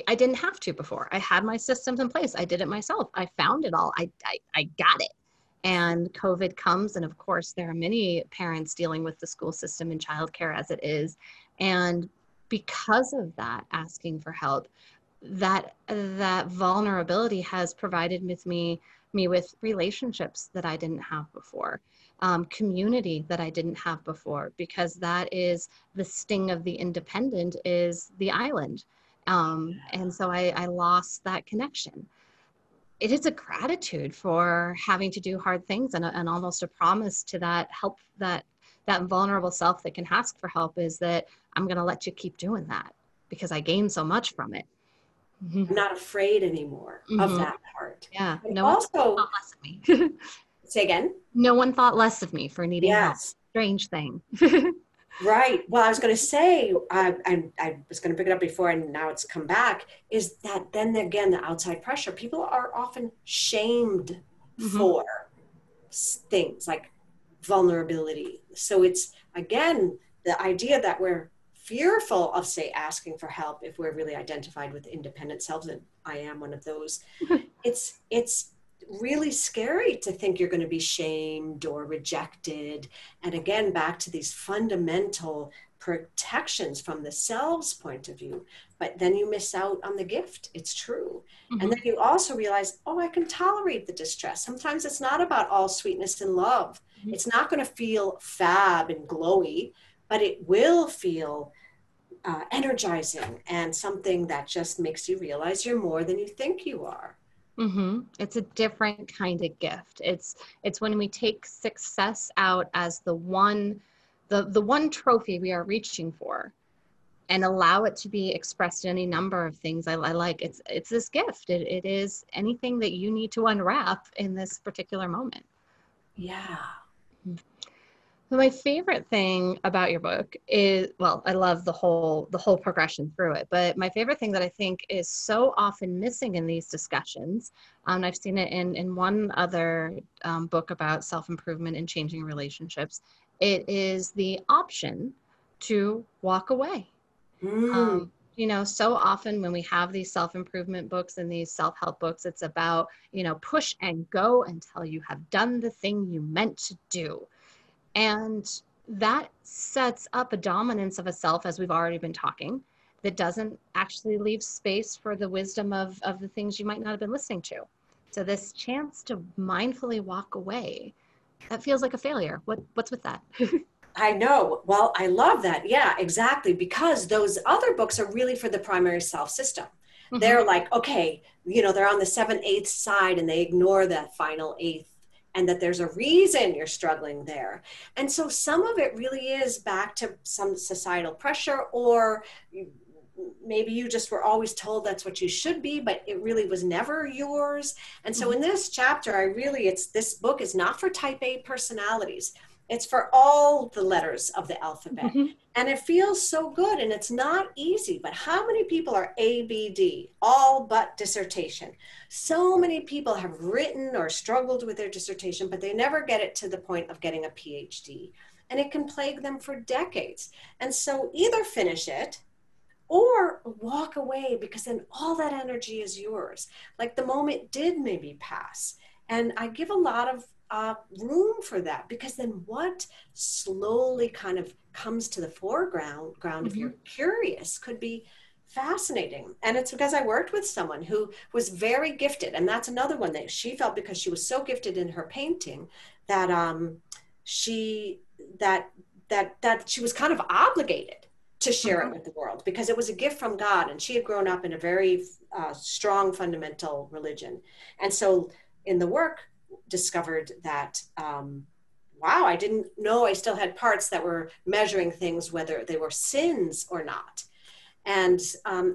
I didn't have to before. I had my systems in place. I did it myself. I found it all. I got it. And COVID comes, and of course, there are many parents dealing with the school system and childcare as it is. And because of that, asking for help, that vulnerability has provided with me with relationships that I didn't have before, community that I didn't have before, because that is the sting of the independent, is the island. And so I lost that connection. It is a gratitude for having to do hard things, and almost a promise to that help, that vulnerable self that can ask for help, is that I'm going to let you keep doing that because I gained so much from it. I'm not afraid anymore of that part. Yeah. And no one thought less of me. Say again? No one thought less of me for needing help. Strange thing. Right. Well, I was going to say, I was going to pick it up before, and now it's come back, is that then again, the outside pressure, people are often shamed for things like vulnerability. So it's, again, the idea that we're fearful of, say, asking for help if we're really identified with independent selves, and I am one of those. It's really scary to think you're going to be shamed or rejected. And again, back to these fundamental protections from the self's point of view, but then you miss out on the gift. It's true. And then you also realize, oh, I can tolerate the distress. Sometimes it's not about all sweetness and love. It's not going to feel fab and glowy, but it will feel energizing and something that just makes you realize you're more than you think you are. It's a different kind of gift. It's when we take success out as the one trophy we are reaching for, and allow it to be expressed in any number of things. I like it's this gift. It is anything that you need to unwrap in this particular moment. Yeah. My favorite thing about your book is, well, I love the whole progression through it, but my favorite thing that I think is so often missing in these discussions, and I've seen it in one other book about self-improvement and changing relationships, it is the option to walk away. you know, so often when we have these self-improvement books and these self-help books, it's about, you know, push and go until you have done the thing you meant to do. And that sets up a dominance of a self, as we've already been talking, that doesn't actually leave space for the wisdom of the things you might not have been listening to. So this chance to mindfully walk away, that feels like a failure. What's with that? I know. Well, I love that. Yeah, exactly. Because those other books are really for the primary self system. Mm-hmm. They're like, okay, you know, they're on the 7/8 side and they ignore that final eighth, and that there's a reason you're struggling there. And so some of it really is back to some societal pressure, or maybe you just were always told that's what you should be, but it really was never yours. And so in this chapter, this book is not for type A personalities. It's for all the letters of the alphabet. Mm-hmm. And it feels so good, and it's not easy, but how many people are ABD, all but dissertation? So many people have written or struggled with their dissertation, but they never get it to the point of getting a PhD. And it can plague them for decades. And so either finish it, or walk away, because then all that energy is yours. Like the moment did maybe pass. And I give a lot of room for that, because then what slowly kind of comes to the foreground, if you're curious, could be fascinating. And it's because I worked with someone who was very gifted. And that's another one that she felt, because she was so gifted in her painting, that she was kind of obligated to share it with the world, because it was a gift from God. And she had grown up in a very strong fundamental religion. And so in the work, discovered that, wow, I didn't know I still had parts that were measuring things, whether they were sins or not. And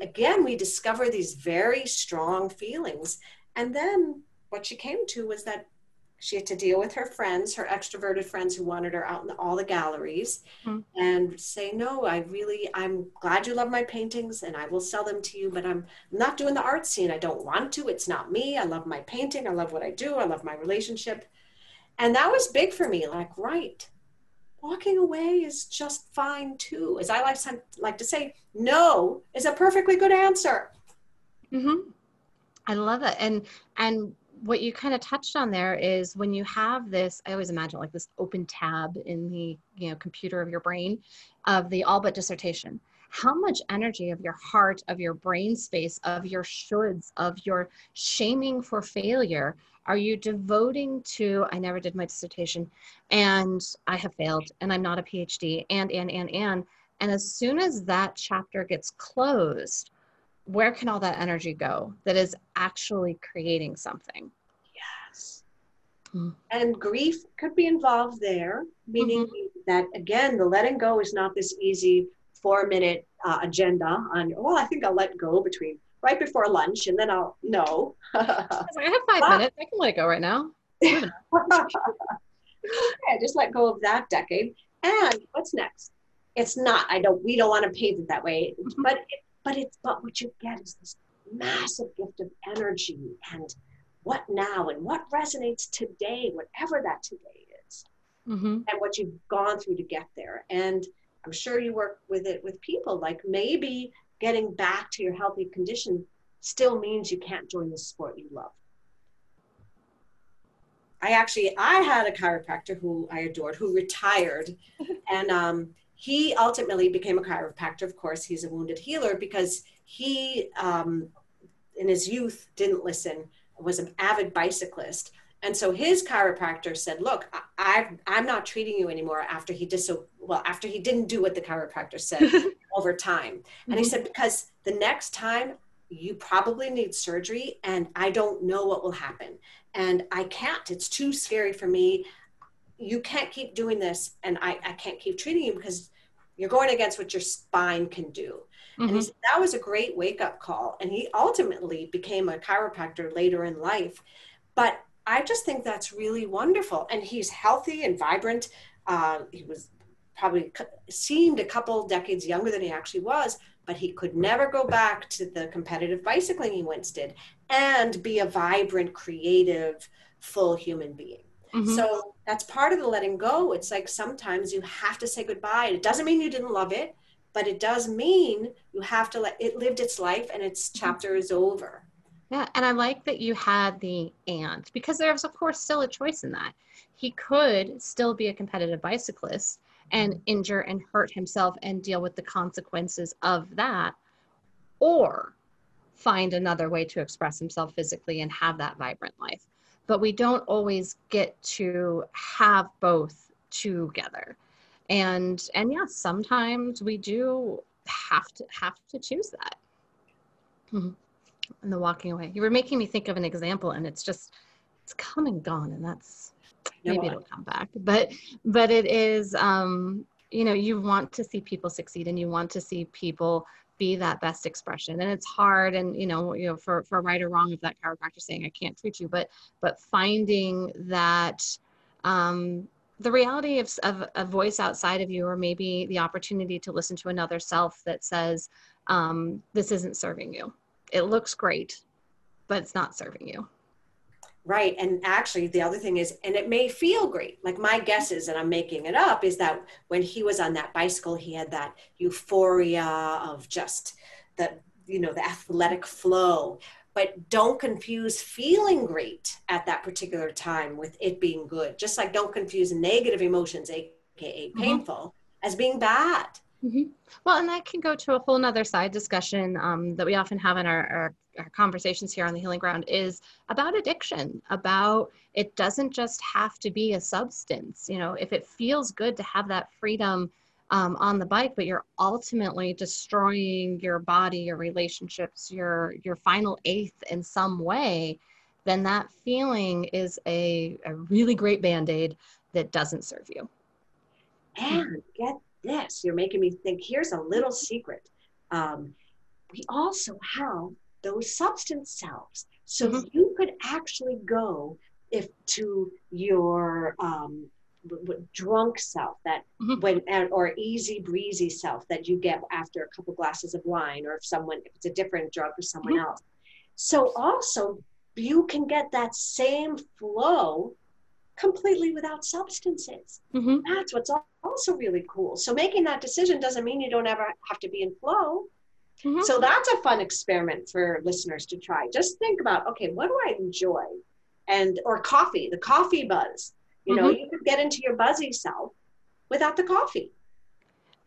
again, we discover these very strong feelings. And then what she came to was that she had to deal with her friends, her extroverted friends who wanted her out in all the galleries, and say, no, I'm glad you love my paintings and I will sell them to you, but I'm not doing the art scene. I don't want to. It's not me. I love my painting. I love what I do. I love my relationship. And that was big for me. Like, right. Walking away is just fine too. As I like to say, no is a perfectly good answer. Mm-hmm. I love it. And what you kind of touched on there is when you have this, I always imagine like this open tab in the, you know, computer of your brain of the all but dissertation, how much energy of your heart, of your brain space, of your shoulds, of your shaming for failure are you devoting to, I never did my dissertation and I have failed and I'm not a PhD and. And as soon as that chapter gets closed, where can all that energy go that is actually creating something? Yes. And grief could be involved there, meaning that, again, the letting go is not this easy 4-minute agenda on, well, I think I'll let go right before lunch, and then I'll, no. I have 5 minutes. I can let it go right now. Okay, just let go of that decade. And what's next? It's not, we don't want to paint it that way, but But what you get is this massive gift of energy and what now and what resonates today, whatever that today is, and what you've gone through to get there. And I'm sure you work with it with people, like maybe getting back to your healthy condition still means you can't join the sport you love. I had a chiropractor who I adored, who retired and, he ultimately became a chiropractor. Of course, he's a wounded healer, because he, in his youth, didn't listen, was an avid bicyclist. And so his chiropractor said, look, I'm not treating you anymore after he didn't do what the chiropractor said over time. And he said, because the next time you probably need surgery and I don't know what will happen. And I can't, it's too scary for me. You can't keep doing this, and I can't keep treating you because you're going against what your spine can do. And he said, that was a great wake-up call. And he ultimately became a chiropractor later in life. But I just think that's really wonderful. And he's healthy and vibrant. He was probably seemed a couple decades younger than he actually was, but he could never go back to the competitive bicycling he once did and be a vibrant, creative, full human being. So that's part of the letting go. It's like sometimes you have to say goodbye. It doesn't mean you didn't love it. But it does mean you have to let it lived its life and its chapter is over. Yeah, and I like that you had the and, because there's of course still a choice in that. He could still be a competitive bicyclist and injure and hurt himself and deal with the consequences of that, or find another way to express himself physically and have that vibrant life. But we don't always get to have both together. And yeah, sometimes we do have to choose that. Mm-hmm. And the walking away. You were making me think of an example, and it's just, it's come and gone, and that's, maybe it'll come back. But it is, you know, you want to see people succeed, and you want to see people be that best expression. And it's hard, and, you know, for right or wrong of that chiropractor saying, I can't treat you, but finding that the reality of a voice outside of you, or maybe the opportunity to listen to another self that says, this isn't serving you. It looks great, but it's not serving you. Right. And actually the other thing is, and it may feel great. Like my guess is, and I'm making it up, is that when he was on that bicycle, he had that euphoria of just the, you know, the athletic flow, but don't confuse feeling great at that particular time with it being good. Just like don't confuse negative emotions, AKA painful, as being bad. Mm-hmm. Well, and that can go to a whole nother side discussion that we often have in our conversations here on the Healing Ground, is about addiction, about it doesn't just have to be a substance. You know, if it feels good to have that freedom on the bike, but you're ultimately destroying your body, your relationships, your final eighth in some way, then that feeling is a really great Band-Aid that doesn't serve you. And get this, you're making me think, here's a little secret. We also have those substance selves. So you could actually go to your drunk self, that or easy breezy self that you get after a couple glasses of wine, or if it's a different drug or someone else. So also you can get that same flow completely without substances. That's what's also really cool. So making that decision doesn't mean you don't ever have to be in flow. So that's a fun experiment for listeners to try. Just think about, okay, what do I enjoy? Or coffee, the coffee buzz. You know, you could get into your buzzy self without the coffee.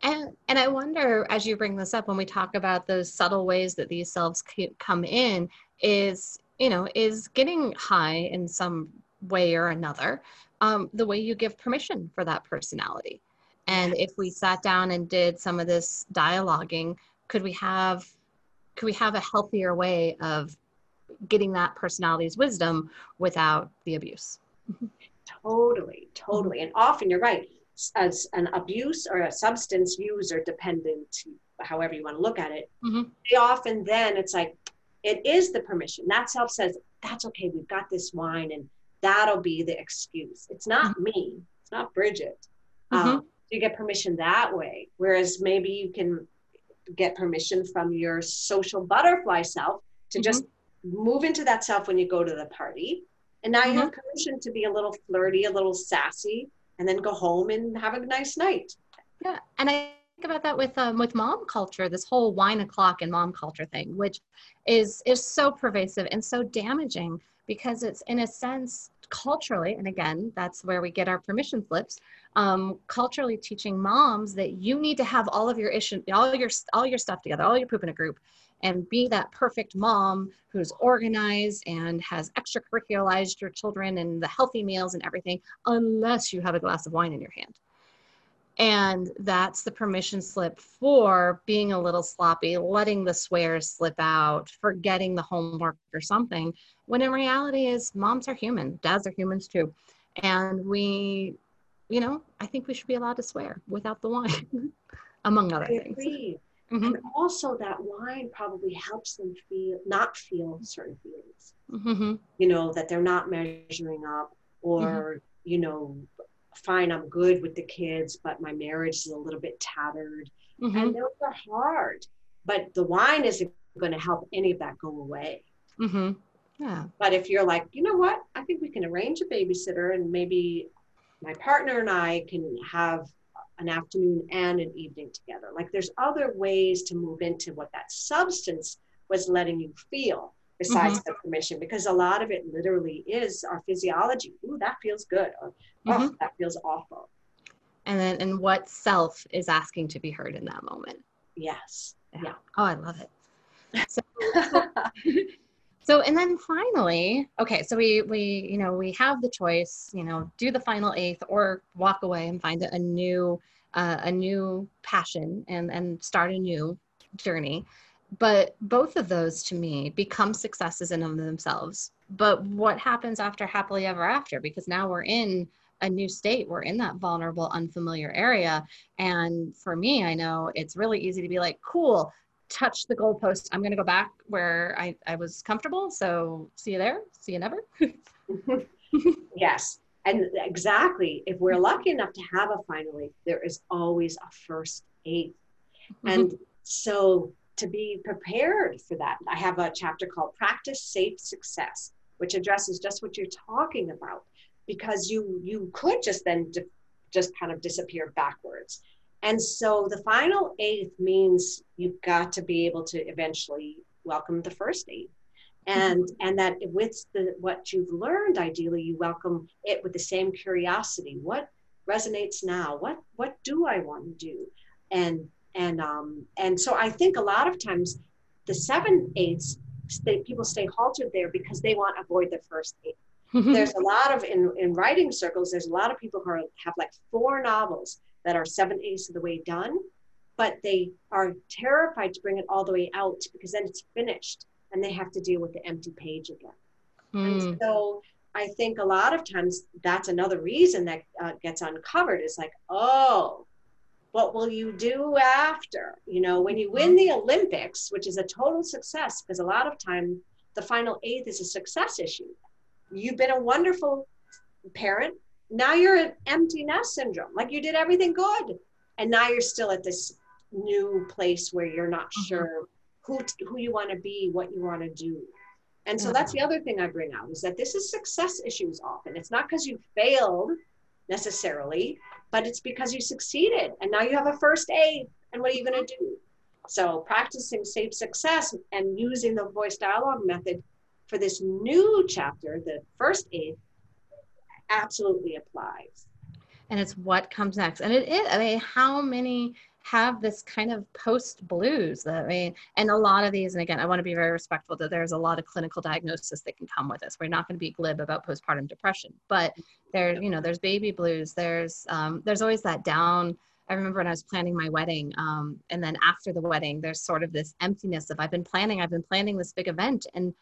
And I wonder, as you bring this up, when we talk about those subtle ways that these selves come in, is getting high in some way or another, the way you give permission for that personality. And if we sat down and did some of this dialoguing, could we have a healthier way of getting that personality's wisdom without the abuse? Totally. And often you're right, as an abuse or a substance user dependent, however you want to look at it, they often then it's like, it is the permission. That self says, that's okay, we've got this wine and that'll be the excuse. It's not me. It's not Bridgit. You get permission that way. Whereas maybe you can get permission from your social butterfly self to just move into that self when you go to the party. And now you have permission to be a little flirty, a little sassy, and then go home and have a nice night. Yeah. And I think about that with mom culture, this whole wine o'clock and mom culture thing, which is so pervasive and so damaging, because it's, in a sense, culturally, and again, that's where we get our permission slips, culturally teaching moms that you need to have all of your issue, all your stuff together, all your poop in a group, and be that perfect mom who's organized and has extracurricularized your children and the healthy meals and everything, unless you have a glass of wine in your hand. And that's the permission slip for being a little sloppy, letting the swears slip out, forgetting the homework or something, when in reality is moms are human, dads are humans too. And we, you know, I think we should be allowed to swear without the wine, among other things. And also that wine probably helps them not feel certain feelings, you know, that they're not measuring up, or, you know, fine, I'm good with the kids, but my marriage is a little bit tattered. And those are hard, but the wine isn't going to help any of that go away. Yeah. But if you're like, you know what, I think we can arrange a babysitter, and maybe my partner and I can have an afternoon and an evening together. Like there's other ways to move into what that substance was letting you feel besides the permission, because a lot of it literally is our physiology. Ooh, that feels good. Or, oh, that feels awful. And then, and what self is asking to be heard in that moment. Yes. Yeah. Yeah. Oh, I love it. So, and then finally, okay, so we, you know, we have the choice, you know, do the final eighth or walk away and find a new passion and start a new journey. But both of those to me become successes in and of themselves. But what happens after happily ever after? Because now we're in a new state, we're in that vulnerable, unfamiliar area. And for me, I know it's really easy to be like, cool, touch the goalpost. I'm going to go back where I was comfortable. So see you there. See you never. Yes. And exactly. If we're lucky enough to have a final eighth, there is always a first eighth. And so to be prepared for that, I have a chapter called Practice Safe Success, which addresses just what you're talking about, because you could just then just kind of disappear backwards. And so the final eighth means you've got to be able to eventually welcome the first eighth. And, and that with what you've learned, ideally, you welcome it with the same curiosity. What resonates now? What do I want to do? And so I think a lot of times the 7/8 people stay halted there because they want to avoid the first eighth. There's a lot of, in writing circles, there's a lot of people who are, have like 4 novels that are 7/8 of the way done, but they are terrified to bring it all the way out because then it's finished and they have to deal with the empty page again. And so I think a lot of times that's another reason that gets uncovered is like, oh, what will you do after? You know, when you win the Olympics, which is a total success, because a lot of time the final eighth is a success issue. You've been a wonderful parent. Now you're an empty nest syndrome. Like you did everything good. And now you're still at this new place where you're not sure who you want to be, what you want to do. And so that's the other thing I bring out is that this is success issues often. It's not because you failed necessarily, but it's because you succeeded. And now you have a first eighth. And what are you going to do? So practicing safe success and using the voice dialogue method for this new chapter, the first eighth, absolutely applies. And it's what comes next. And it is, I mean, how many have this kind of post blues? I mean, and a lot of these, and again, I want to be very respectful that there's a lot of clinical diagnosis that can come with this. We're not going to be glib about postpartum depression, but there, you know, there's baby blues. There's always that down. I remember when I was planning my wedding, and then after the wedding, there's sort of this emptiness of I've been planning this big event, and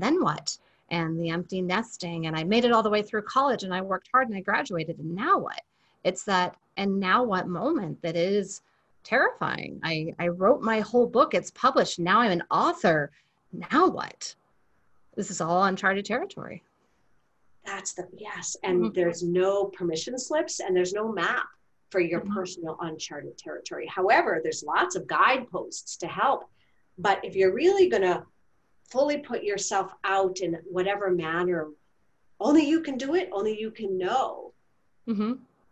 then what? And the empty nesting, and I made it all the way through college and I worked hard and I graduated, and now what? It's that and now what moment that is terrifying. I wrote my whole book, it's published, now I'm an author, now what? This is all uncharted territory. That's the, yes, and there's no permission slips and there's no map for your personal uncharted territory. However, there's lots of guideposts to help, but if you're really gonna fully put yourself out in whatever manner, only you can do it, only you can know.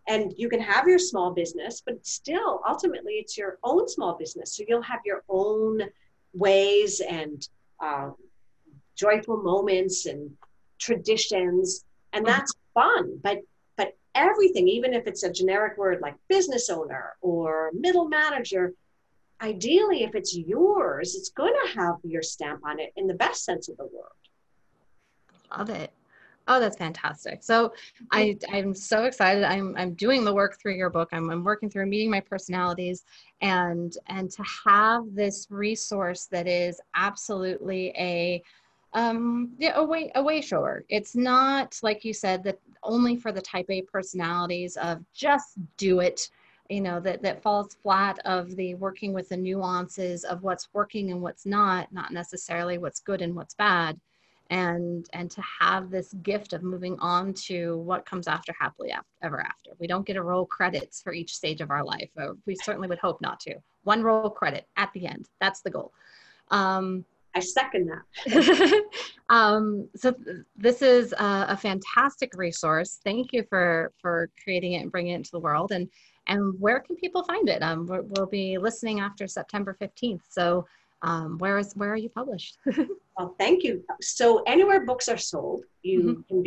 And you can have your small business, but still ultimately it's your own small business. So you'll have your own ways and joyful moments and traditions, and that's fun. But everything, even if it's a generic word like business owner or middle manager, ideally, if it's yours, it's going to have your stamp on it in the best sense of the word. Love it. Oh, that's fantastic. So I'm so excited. I'm doing the work through your book. I'm working through meeting my personalities, and to have this resource that is absolutely a way shower. It's not, like you said, that only for the type A personalities of just do it. You know, that falls flat of the working with the nuances of what's working and what's not necessarily what's good and what's bad. And to have this gift of moving on to what comes after happily ever after. We don't get to roll credits for each stage of our life. We certainly would hope not to. One roll credit at the end. That's the goal. I second that. So this is a fantastic resource. Thank you for creating it and bringing it into the world. And where can people find it? We'll be listening after September 15th. So where are you published? Well, thank you. So anywhere books are sold, you can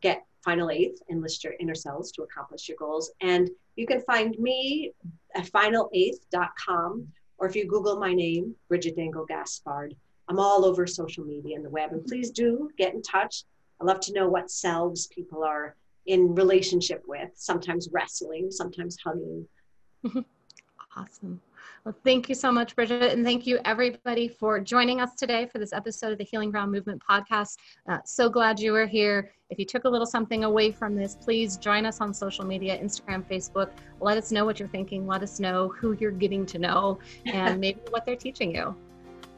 get Final Eighth and list your inner selves to accomplish your goals. And you can find me at final8th.com, or if you Google my name, Bridgit Dengel Gaspard. I'm all over social media and the web, and please do get in touch. I love to know what selves people are in relationship with, sometimes wrestling, sometimes hugging. Awesome. Well, thank you so much, Bridgit, and thank you everybody for joining us today for this episode of the Healing Ground Movement podcast. So glad you were here. If you took a little something away from this, please join us on social media, Instagram, Facebook. Let us know what you're thinking. Let us know who you're getting to know and maybe what they're teaching you.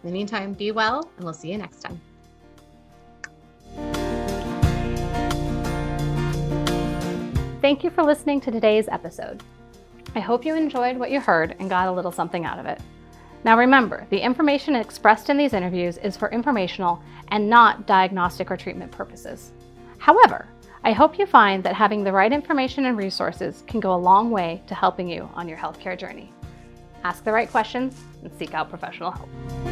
In the meantime, be well, and we'll see you next time. Thank you for listening to today's episode. I hope you enjoyed what you heard and got a little something out of it. Now remember, the information expressed in these interviews is for informational and not diagnostic or treatment purposes. However, I hope you find that having the right information and resources can go a long way to helping you on your healthcare journey. Ask the right questions and seek out professional help.